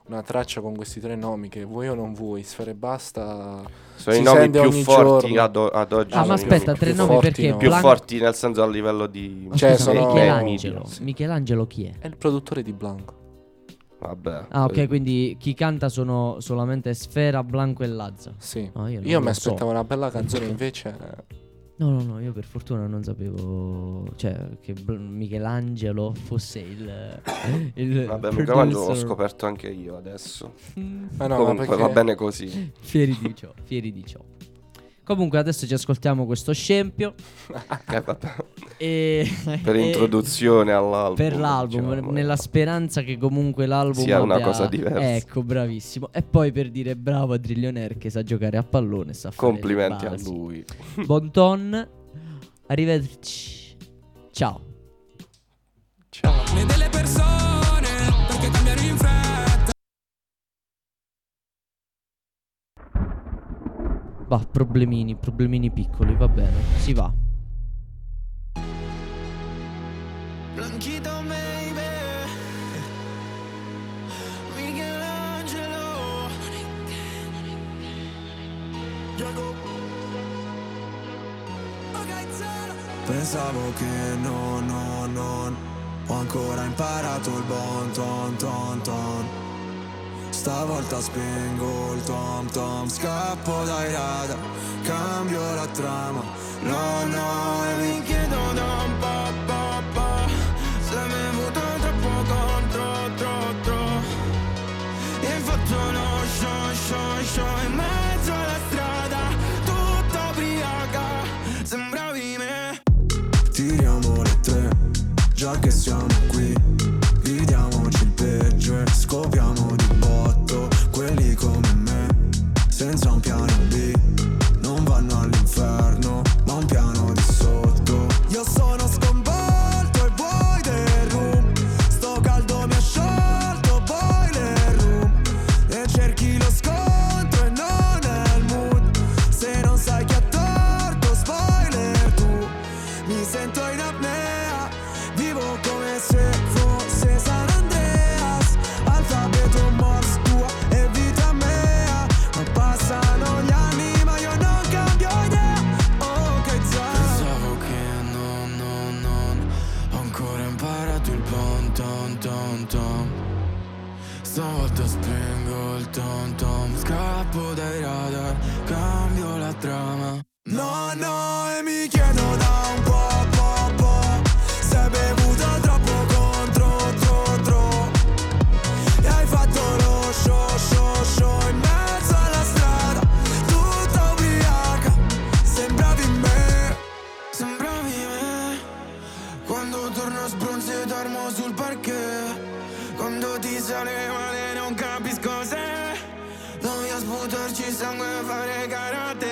Una traccia con questi tre nomi che vuoi o non vuoi, Sfera Ebbasta sono i nomi più forti ad, o- ad oggi. Ah, ma aspetta, tre nomi perché no. più Blanc... forti nel senso a livello di cioè, sono... Michelangelo. Sì. Michelangelo chi è? È il produttore di Blanco. Vabbè. Ah, ok, quindi chi canta sono solamente Sfera, Blanco e Lazza. Sì. No, io io mi aspettavo so. una bella canzone, invece. No, no, no, io per fortuna non sapevo, cioè, che Michelangelo fosse il, il Vabbè, Michelangelo l'ho scoperto anche io adesso. Ma no, comunque ma perché... va bene così. Fieri di ciò, fieri di ciò. Comunque adesso ci ascoltiamo questo scempio eh, e, per e introduzione all'album. Per l'album, diciamo, nella speranza che comunque l'album sia una abbia... cosa diversa. Ecco, bravissimo. E poi per dire bravo a Drillionaire che sa giocare a pallone, sa fare. Complimenti a lui. Bon Ton. Arrivederci. Ciao. Ciao. Delle persone perché cambiano in fretta. Va, problemini, problemini piccoli, va bene, si va. Blanchito, baby, Michelangelo, Giacomo. Pensavo che no, no, no, ho ancora imparato il bon ton, ton, ton. Stavolta spengo il tom tom, scappo dai radar, cambio la trama. No, no, e mi chiedo da un po', po', po', se mi avuto troppo contro, tro, tro. E faccio uno show, show, show in mezzo alla strada, tutta ubriaca, sembravi me. Tiriamo le tre, già che siamo qui, vidiamoci il peggio e scopriamo di botto quelli come me, senza un piano B, non vanno all'inferno, ma un piano di sotto. Io so stavolta spengo il tom tom, scappo dai radar, cambio la trama. No, no, e mi chiedo da un po', po', po', se hai bevuto troppo contro, tro, tro, e hai fatto lo show, show, show in mezzo alla strada, tutta ubriaca, sembravi me, sembravi me, quando torno sbronzo e dormo sul parquet, quando ti sale male non capisco se, voglio sputarci sangue e fare karate.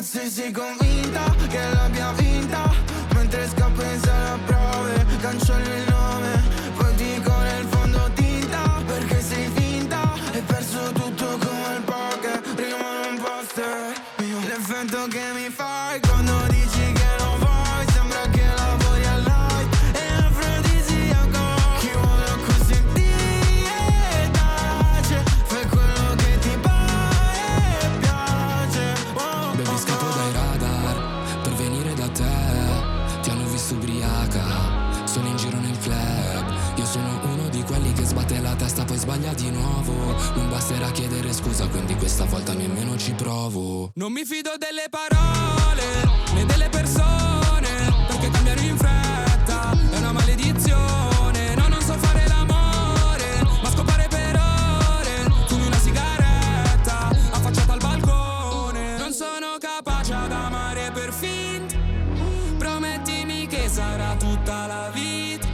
Se sei convinta che l'abbia vinta, mentre scappo in sala prove, cancello il nome, poi dico nel fondo tinta, perché sei finta, hai perso tutto come il poker, prima non posso. L'effetto che mi fai quando dici che non vuoi, sembra che lavori al light, e l'afrodisiaco, chi vuole acconsentì e tace, fai quello che ti pare e piace, oh. Baby, scappo dai radar per venire da te, ti hanno visto ubriaca, sono in giro nel club, io sono uno di quelli che sbatte la testa poi sbaglia di nuovo, non basterà chiedere scusa quindi questa volta nemmeno ci provo. Non mi fido delle parole né delle persone, perché cambiano in fretta, è una maledizione. No, non so fare l'amore ma scopare per ore, fumi una sigaretta affacciata al balcone. Non sono capace ad amare per finta, promettimi che sarà tutta la vita.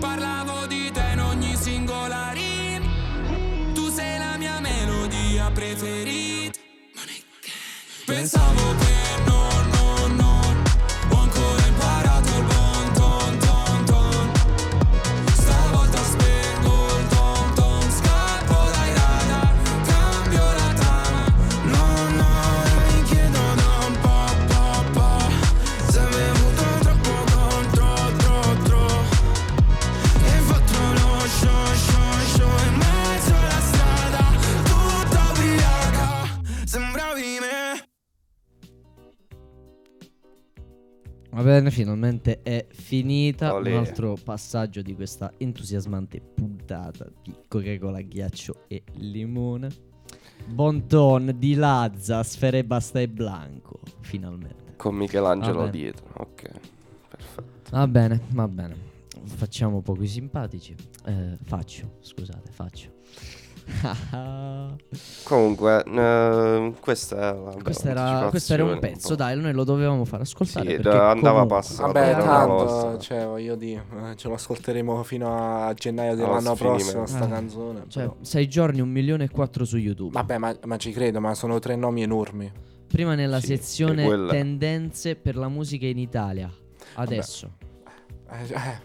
Parlavo di te in ogni singola rima, tu sei la mia melodia preferita. Pensavo che no, no, no, ho ancora imparato il bon ton, ton, ton. Stavolta spengo il ton, ton, scappo dai radar, cambio la trama. No, no, e mi chiedo da un po', po', po', se hai bevuto troppo contro, tro, tro, e hai fatto lo show, show, show in mezzo alla strada, tutta ubriaca, sembravi me. Va bene, finalmente è finita. Olè. Un altro passaggio di questa entusiasmante puntata di Coca-Cola Ghiaccio e Limone. Bon Ton di Lazza, Sfera Ebbasta e Blanco, finalmente. Con Michelangelo dietro, ok, perfetto. Va bene, va bene. Facciamo poco i simpatici. Eh, faccio, scusate, faccio. Comunque eh, questa, vabbè, questa, era, questo era un pezzo, un dai, noi lo dovevamo far ascoltare, sì, perché andava passato. Vabbè, tanto, cioè, voglio dire, ce lo ascolteremo fino a gennaio dell'anno prossimo sta eh, canzone, cioè, però. Sei giorni, un milione e quattro su YouTube. Vabbè, ma, ma ci credo, ma sono tre nomi enormi. Prima nella sì, sezione tendenze per la musica in Italia. Adesso vabbè.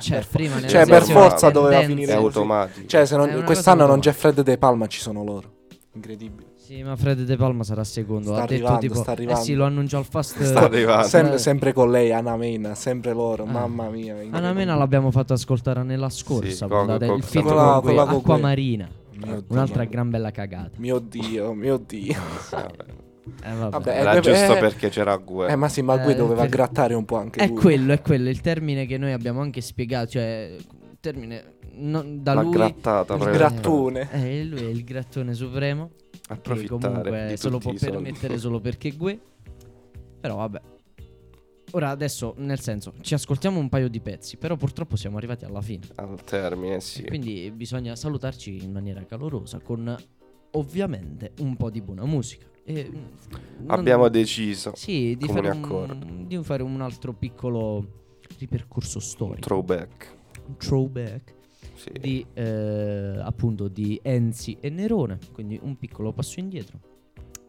Cioè, prima cioè per forza doveva finire automatico. Cioè se non, quest'anno non c'è Fred De Palma, ci sono loro. Incredibile. Sì, ma Fred De Palma sarà secondo. Sta ha arrivando, detto tipo sta arrivando. Eh sì, lo annuncia al fast. Sta arrivando. Sem- sempre con lei, Anamena, sempre loro, ah. Mamma mia. Anamena l'abbiamo fatto ascoltare nella scorsa, sì, con, con, il film con, con l'acqua marina. Dio, un'altra mio. gran bella cagata. Mio Dio, mio Dio. Sì. Eh, vabbè. Vabbè, era eh, giusto eh, perché c'era Guè. Eh, ma sì, ma Guè eh, doveva per... grattare un po' anche lui. È quello, è quello il termine che noi abbiamo anche spiegato. Cioè, termine no, da la lui, grattata, il grattone. Eh, lui è il grattone supremo. Approfittare che comunque se lo può permettere solo perché Guè. Però vabbè. Ora adesso, nel senso, ci ascoltiamo un paio di pezzi, però purtroppo siamo arrivati alla fine. Al termine, sì. E quindi bisogna salutarci in maniera calorosa con ovviamente un po' di buona musica. Eh, abbiamo non... deciso sì, di, fare un, di fare un altro piccolo ripercorso storico, throwback, throwback sì. di, eh, appunto di Ensi e Nerone, quindi un piccolo passo indietro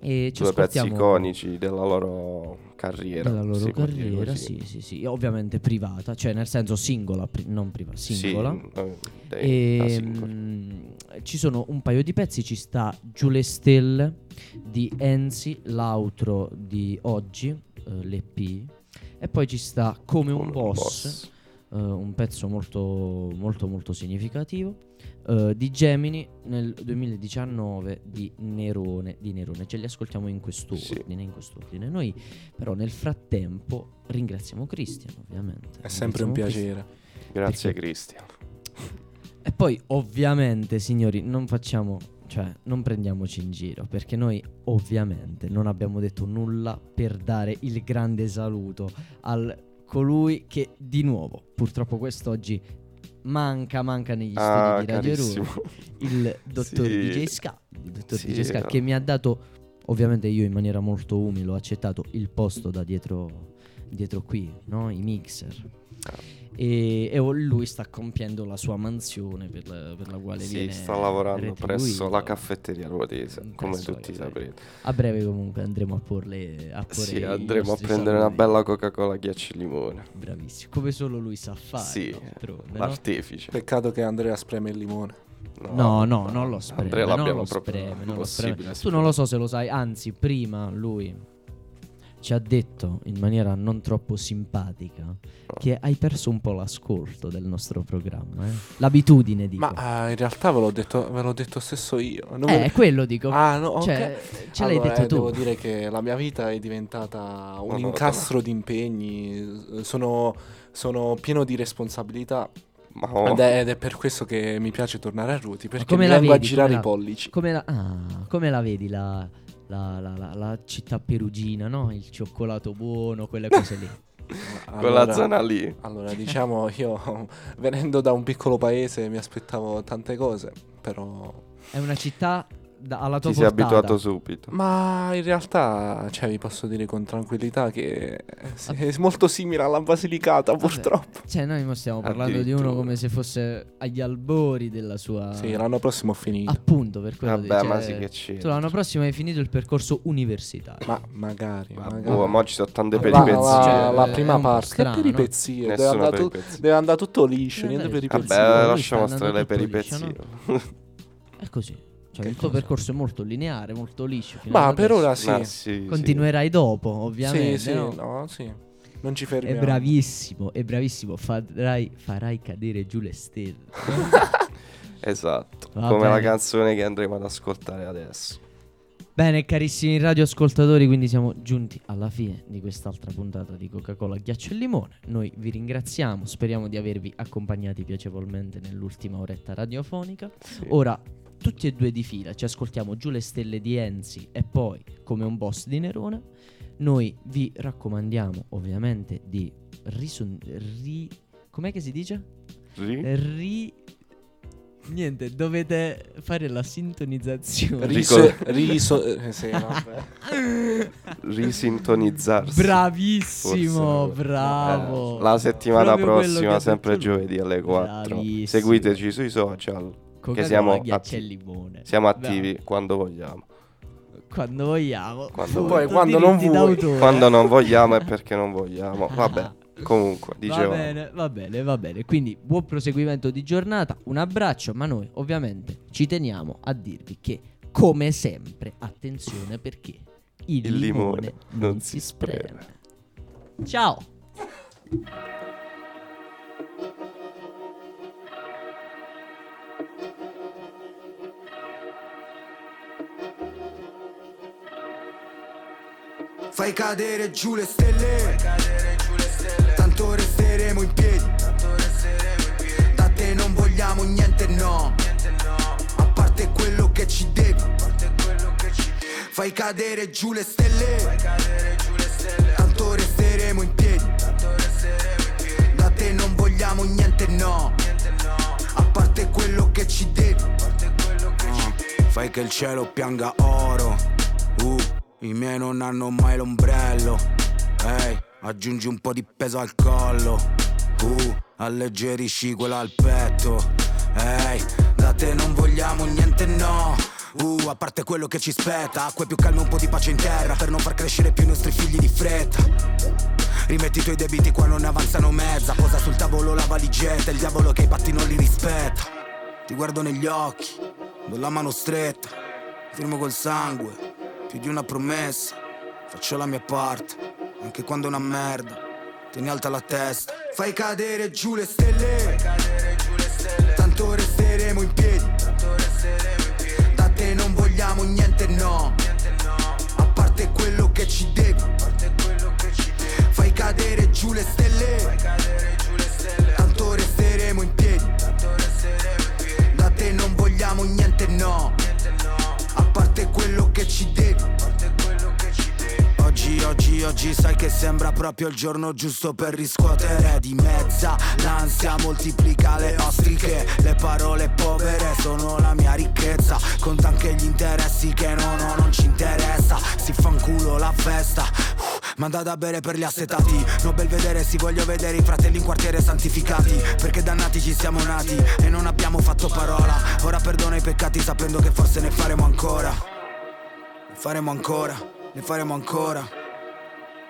e ci due ascoltiamo... pezzi iconici della loro carriera, della loro carriera sì, sì, sì, ovviamente privata, cioè nel senso singola, pri- non privata, singola, sì, dei, e, mh, ci sono un paio di pezzi, ci sta Giù le stelle di Ensi, l'outro di oggi, eh, l'E P, e poi ci sta Come un, un boss, boss. Eh, un pezzo molto molto molto significativo, eh, di Gemini nel duemiladiciannove di Nerone, di Nerone. Ce li ascoltiamo in quest'ordine, sì. in quest'ordine. Noi però nel frattempo ringraziamo Christian, ovviamente. È sempre un piacere. Christian. Grazie Christian. E poi ovviamente, signori, non facciamo, cioè non prendiamoci in giro, perché noi ovviamente non abbiamo detto nulla per dare il grande saluto al colui che di nuovo, purtroppo quest'oggi, manca manca negli ah, studi di Radio Ruoti, il dottor sì. D J Scott, il dottor sì, D J Scott, che mi ha dato, ovviamente io in maniera molto umile ho accettato il posto da dietro dietro qui, no? I mixer. Ah. E, e lui sta compiendo la sua mansione per la, per la quale sì, viene sta lavorando retribuito. Presso la caffetteria ruotese, come tutti sapete. A breve comunque andremo a porle a porre sì, andremo a prendere saludi. Una bella Coca-Cola Ghiaccio Limone. Bravissimo, come solo lui sa fare. Sì, no? L'artefice, no? Peccato che Andrea spreme il limone. No, no, no, non lo spreme. Andrea l'abbiamo non lo spreme, non lo spreme. Tu non lo so se lo sai, anzi prima lui ci ha detto in maniera non troppo simpatica no. che hai perso un po' l'ascolto del nostro programma, eh? L'abitudine, dico. Ma uh, in realtà ve l'ho detto, ve l'ho detto stesso io. Non eh, me... quello dico. Ah, no, cioè, okay. Ce allora, l'hai detto eh, tu. Devo dire che la mia vita è diventata un no, incastro no, no. di impegni. Sono, sono pieno di responsabilità. Ma oh. ed, è, ed è per questo che mi piace tornare a Ruoti, perché mi vengo a girare la... i pollici. Come la... Ah, come la vedi la... La, la, la, la città perugina, no? Il cioccolato buono, quelle cose lì. Allora, quella zona lì. Allora, diciamo, io venendo da un piccolo paese mi aspettavo tante cose, però... È una città da, alla tua portata. Ti sei abituato subito. Ma in realtà, cioè, vi posso dire con tranquillità che è molto simile alla Basilicata, vabbè, purtroppo. Cioè, noi stiamo parlando di uno come se fosse agli albori della sua... Sì, l'anno prossimo ho finito. Appunto, per quello. Vabbè, di, cioè, ma sì che c'è. Tu l'anno prossimo hai finito il percorso universitario. Ma magari, ma magari. Oh, ma ci sono tante ma peripezie. La, cioè, la prima parte, strano, che peripezie? No? Deve andare, peripezie. Tu, deve andare tutto liscio, non niente peripezie. Vabbè, lasciamo stare le peripezie. Liscio, no? È così. Il tuo percorso è molto lineare, molto liscio. Ma per ora sì. Ma sì, continuerai sì. dopo, ovviamente. Sì, sì, no? No, sì. Non ci fermiamo. È bravissimo, è bravissimo. Farai, farai cadere giù le stelle. Esatto. Va come bene. La canzone che andremo ad ascoltare adesso. Bene, carissimi radioascoltatori, quindi siamo giunti alla fine di quest'altra puntata di Coca-Cola Ghiaccio e Limone. Noi vi ringraziamo, speriamo di avervi accompagnati piacevolmente nell'ultima oretta radiofonica. Sì. Ora tutti e due di fila ci ascoltiamo Giù le stelle di Ensi e poi Come un boss di Nerone. Noi vi raccomandiamo ovviamente di risun- ri- com'è che si dice? Ri, ri- niente, dovete fare la sintonizzazione. Riso- riso- sì, vabbè. Risintonizzarsi. Bravissimo, forse. Bravo. Eh, la settimana proprio prossima, sempre giovedì alle quattro. Bravissimo. Seguiteci sui social. Che siamo, atti- siamo attivi no. quando vogliamo. Quando vogliamo. Quando, poi, quando non vuoi. Quando non vogliamo è perché non vogliamo. Vabbè, comunque, dicevamo. Va bene, va bene, va bene. Quindi buon proseguimento di giornata, un abbraccio, ma noi ovviamente ci teniamo a dirvi che come sempre, attenzione perché il, il limone, limone non, non si spreme. spreme. Ciao. Fai cadere giù le stelle, giù le stelle. Tanto, resteremo in piedi. Tanto resteremo in piedi. Da te non vogliamo niente, no, niente, no. A parte quello che ci devi. Fai cadere giù le stelle, giù le stelle. Tanto, resteremo in piedi. Tanto resteremo in piedi. Da te non vogliamo niente, no, niente, no. A parte quello che ci devi. Uh. Fai che il cielo pianga oro. Uh. I miei non hanno mai l'ombrello. Ehi, hey, aggiungi un po' di peso al collo. Uh, alleggerisci quella al petto. Ehi, hey, da te non vogliamo niente, no. Uh, a parte quello che ci spetta. Acqua più calma, un po' di pace in terra. Per non far crescere più i nostri figli di fretta. Rimetti i tuoi debiti qua non avanzano mezza. Posa sul tavolo la valigetta. Il diavolo che i patti non li rispetta. Ti guardo negli occhi, do la mano stretta. Firmo col sangue più di una promessa, faccio la mia parte, anche quando è una merda, tieni alta la testa. Fai cadere giù le stelle, giù le stelle. Tanto, resteremo in piedi. Tanto resteremo in piedi. Da te non vogliamo niente, no, niente, no. A parte quello che ci devi. Fai cadere giù le stelle, giù le stelle. Tanto resteremo in piedi. Tanto resteremo in piedi. oggi sai che sembra proprio il giorno giusto per riscuotere di mezza l'ansia, moltiplica le ostriche, le parole povere sono la mia ricchezza, conta anche gli interessi che no no non ci interessa, si fa un culo la festa, manda da bere per gli assetati, no bel vedere si voglio vedere i fratelli in quartiere santificati, perché dannati ci siamo nati e non abbiamo fatto parola, ora perdona i peccati sapendo che forse ne faremo ancora, ne faremo ancora, ne faremo ancora,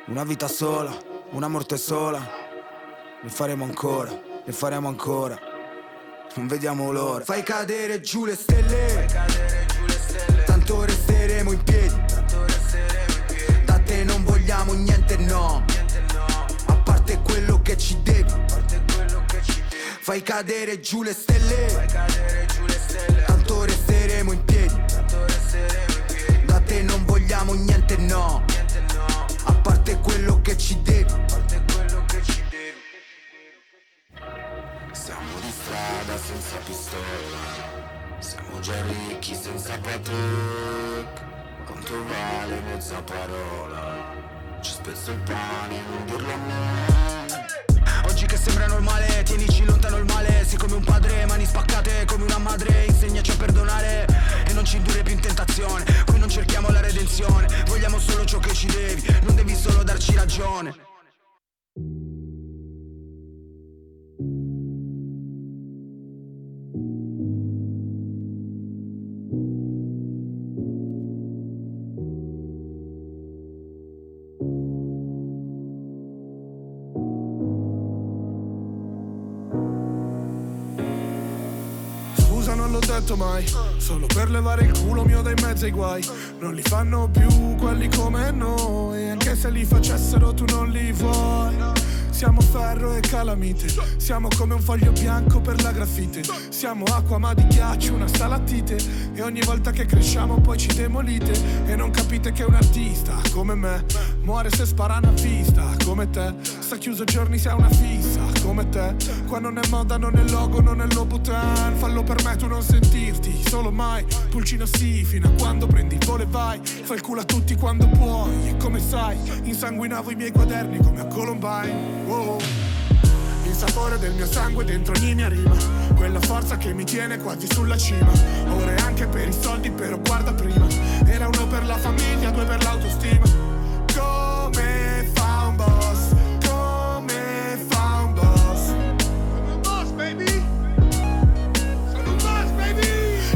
una vita sola, una morte sola, ne faremo ancora, ne faremo ancora, non vediamo l'ora. Fai cadere giù le stelle, giù le stelle. Tanto resteremo in piedi, tanto resteremo in piedi. Da te non vogliamo niente no, niente no. A parte quello che ci devi, a parte quello che ci devi. Fai cadere giù le stelle, fai cadere giù le stelle. Tanto resteremo in piedi, tanto resteremo in piedi. Da te non vogliamo niente no, niente no. A parte quello che ci devi, a parte quello che ci devi. Siamo di strada senza pistola, siamo già ricchi senza patec, quanto vale mezza parola, ci spezzo il pane non dirlo a me. Oggi che sembra normale, tienici lontano il male, sei come un padre, mani spaccate come una madre, insegnaci a perdonare e non ci indurre più in tentazione, qui non cerchiamo la redenzione, vogliamo solo ciò che ci devi, non devi solo darci ragione. Mai, solo per levare il culo mio dai mezzo ai guai. Non li fanno più quelli come noi, anche se li facessero tu non li vuoi. Siamo ferro e calamite, siamo come un foglio bianco per la graffite, siamo acqua ma di ghiaccio una salatite, e ogni volta che cresciamo poi ci demolite, e non capite che un artista come me muore se sparano a vista come te, sta chiuso giorni se ha una fissa come te. Qua non è moda, non è logo, non è Louboutin, fallo per me tu non sentirti solo mai. Pulcino sì, fino a quando prendi il volo e vai, fai il culo a tutti quando puoi e come sai. Insanguinavo i miei quaderni come a Columbine. Wow. Il sapore del mio sangue dentro ogni mia rima, quella forza che mi tiene quasi sulla cima. Ora è anche per i soldi però guarda prima, era uno per la famiglia, due per l'autostima. Come fa un boss, come fa un boss. Sono un boss baby, sono un boss baby.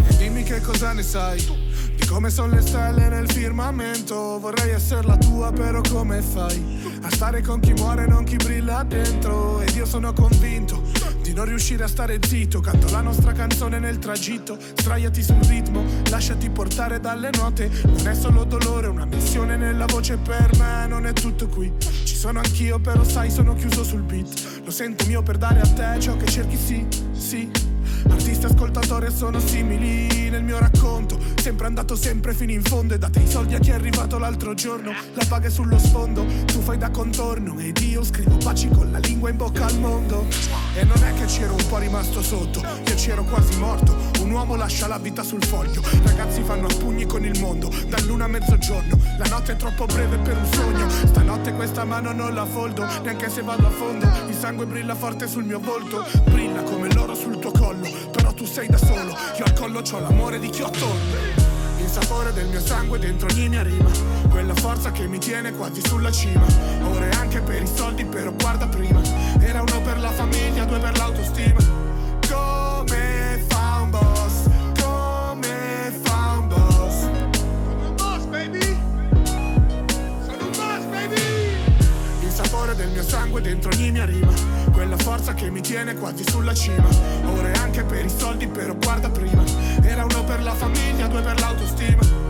E dimmi che cosa ne sai di come sono le stelle nel firmamento. Vorrei essere la tua però come fai a stare con chi muore, non chi brilla dentro. Ed io sono convinto di non riuscire a stare zitto, canto la nostra canzone nel tragitto. Sdraiati sul ritmo, lasciati portare dalle note, non è solo dolore, una missione nella voce. Per me non è tutto qui, ci sono anch'io però sai sono chiuso sul beat. Lo sento mio per dare a te ciò che cerchi, sì, sì. Artista e ascoltatore sono simili nel mio racconto, sempre andato sempre fino in fondo. E date i soldi a chi è arrivato l'altro giorno, la paga è sullo sfondo, tu fai da contorno ed io scrivo baci con la lingua in bocca al mondo. E non è che c'ero un po' rimasto sotto, io c'ero quasi morto, un uomo lascia la vita sul foglio. Ragazzi fanno a pugni con il mondo, dall'una a mezzogiorno, la notte è troppo breve per un sogno. Stanotte questa mano non la foldo, neanche se vado a fondo, il sangue brilla forte sul mio volto. Brilla come l'oro sul tuo collo, però tu sei da solo, io al collo c'ho l'amore di chi ho attorno. Il sapore del mio sangue dentro ogni mia rima, quella forza che mi tiene quasi sulla cima. Ora è anche per i soldi però guarda prima, era uno per la famiglia, due per l'autostima. Come fa un boss, come fa un boss. Sono un boss baby, sono un boss baby. Il sapore del mio sangue dentro ogni mia rima, quella forza che mi tiene quasi sulla cima. Ora è anche per i soldi però guarda prima, era uno per la famiglia, due per l'autostima.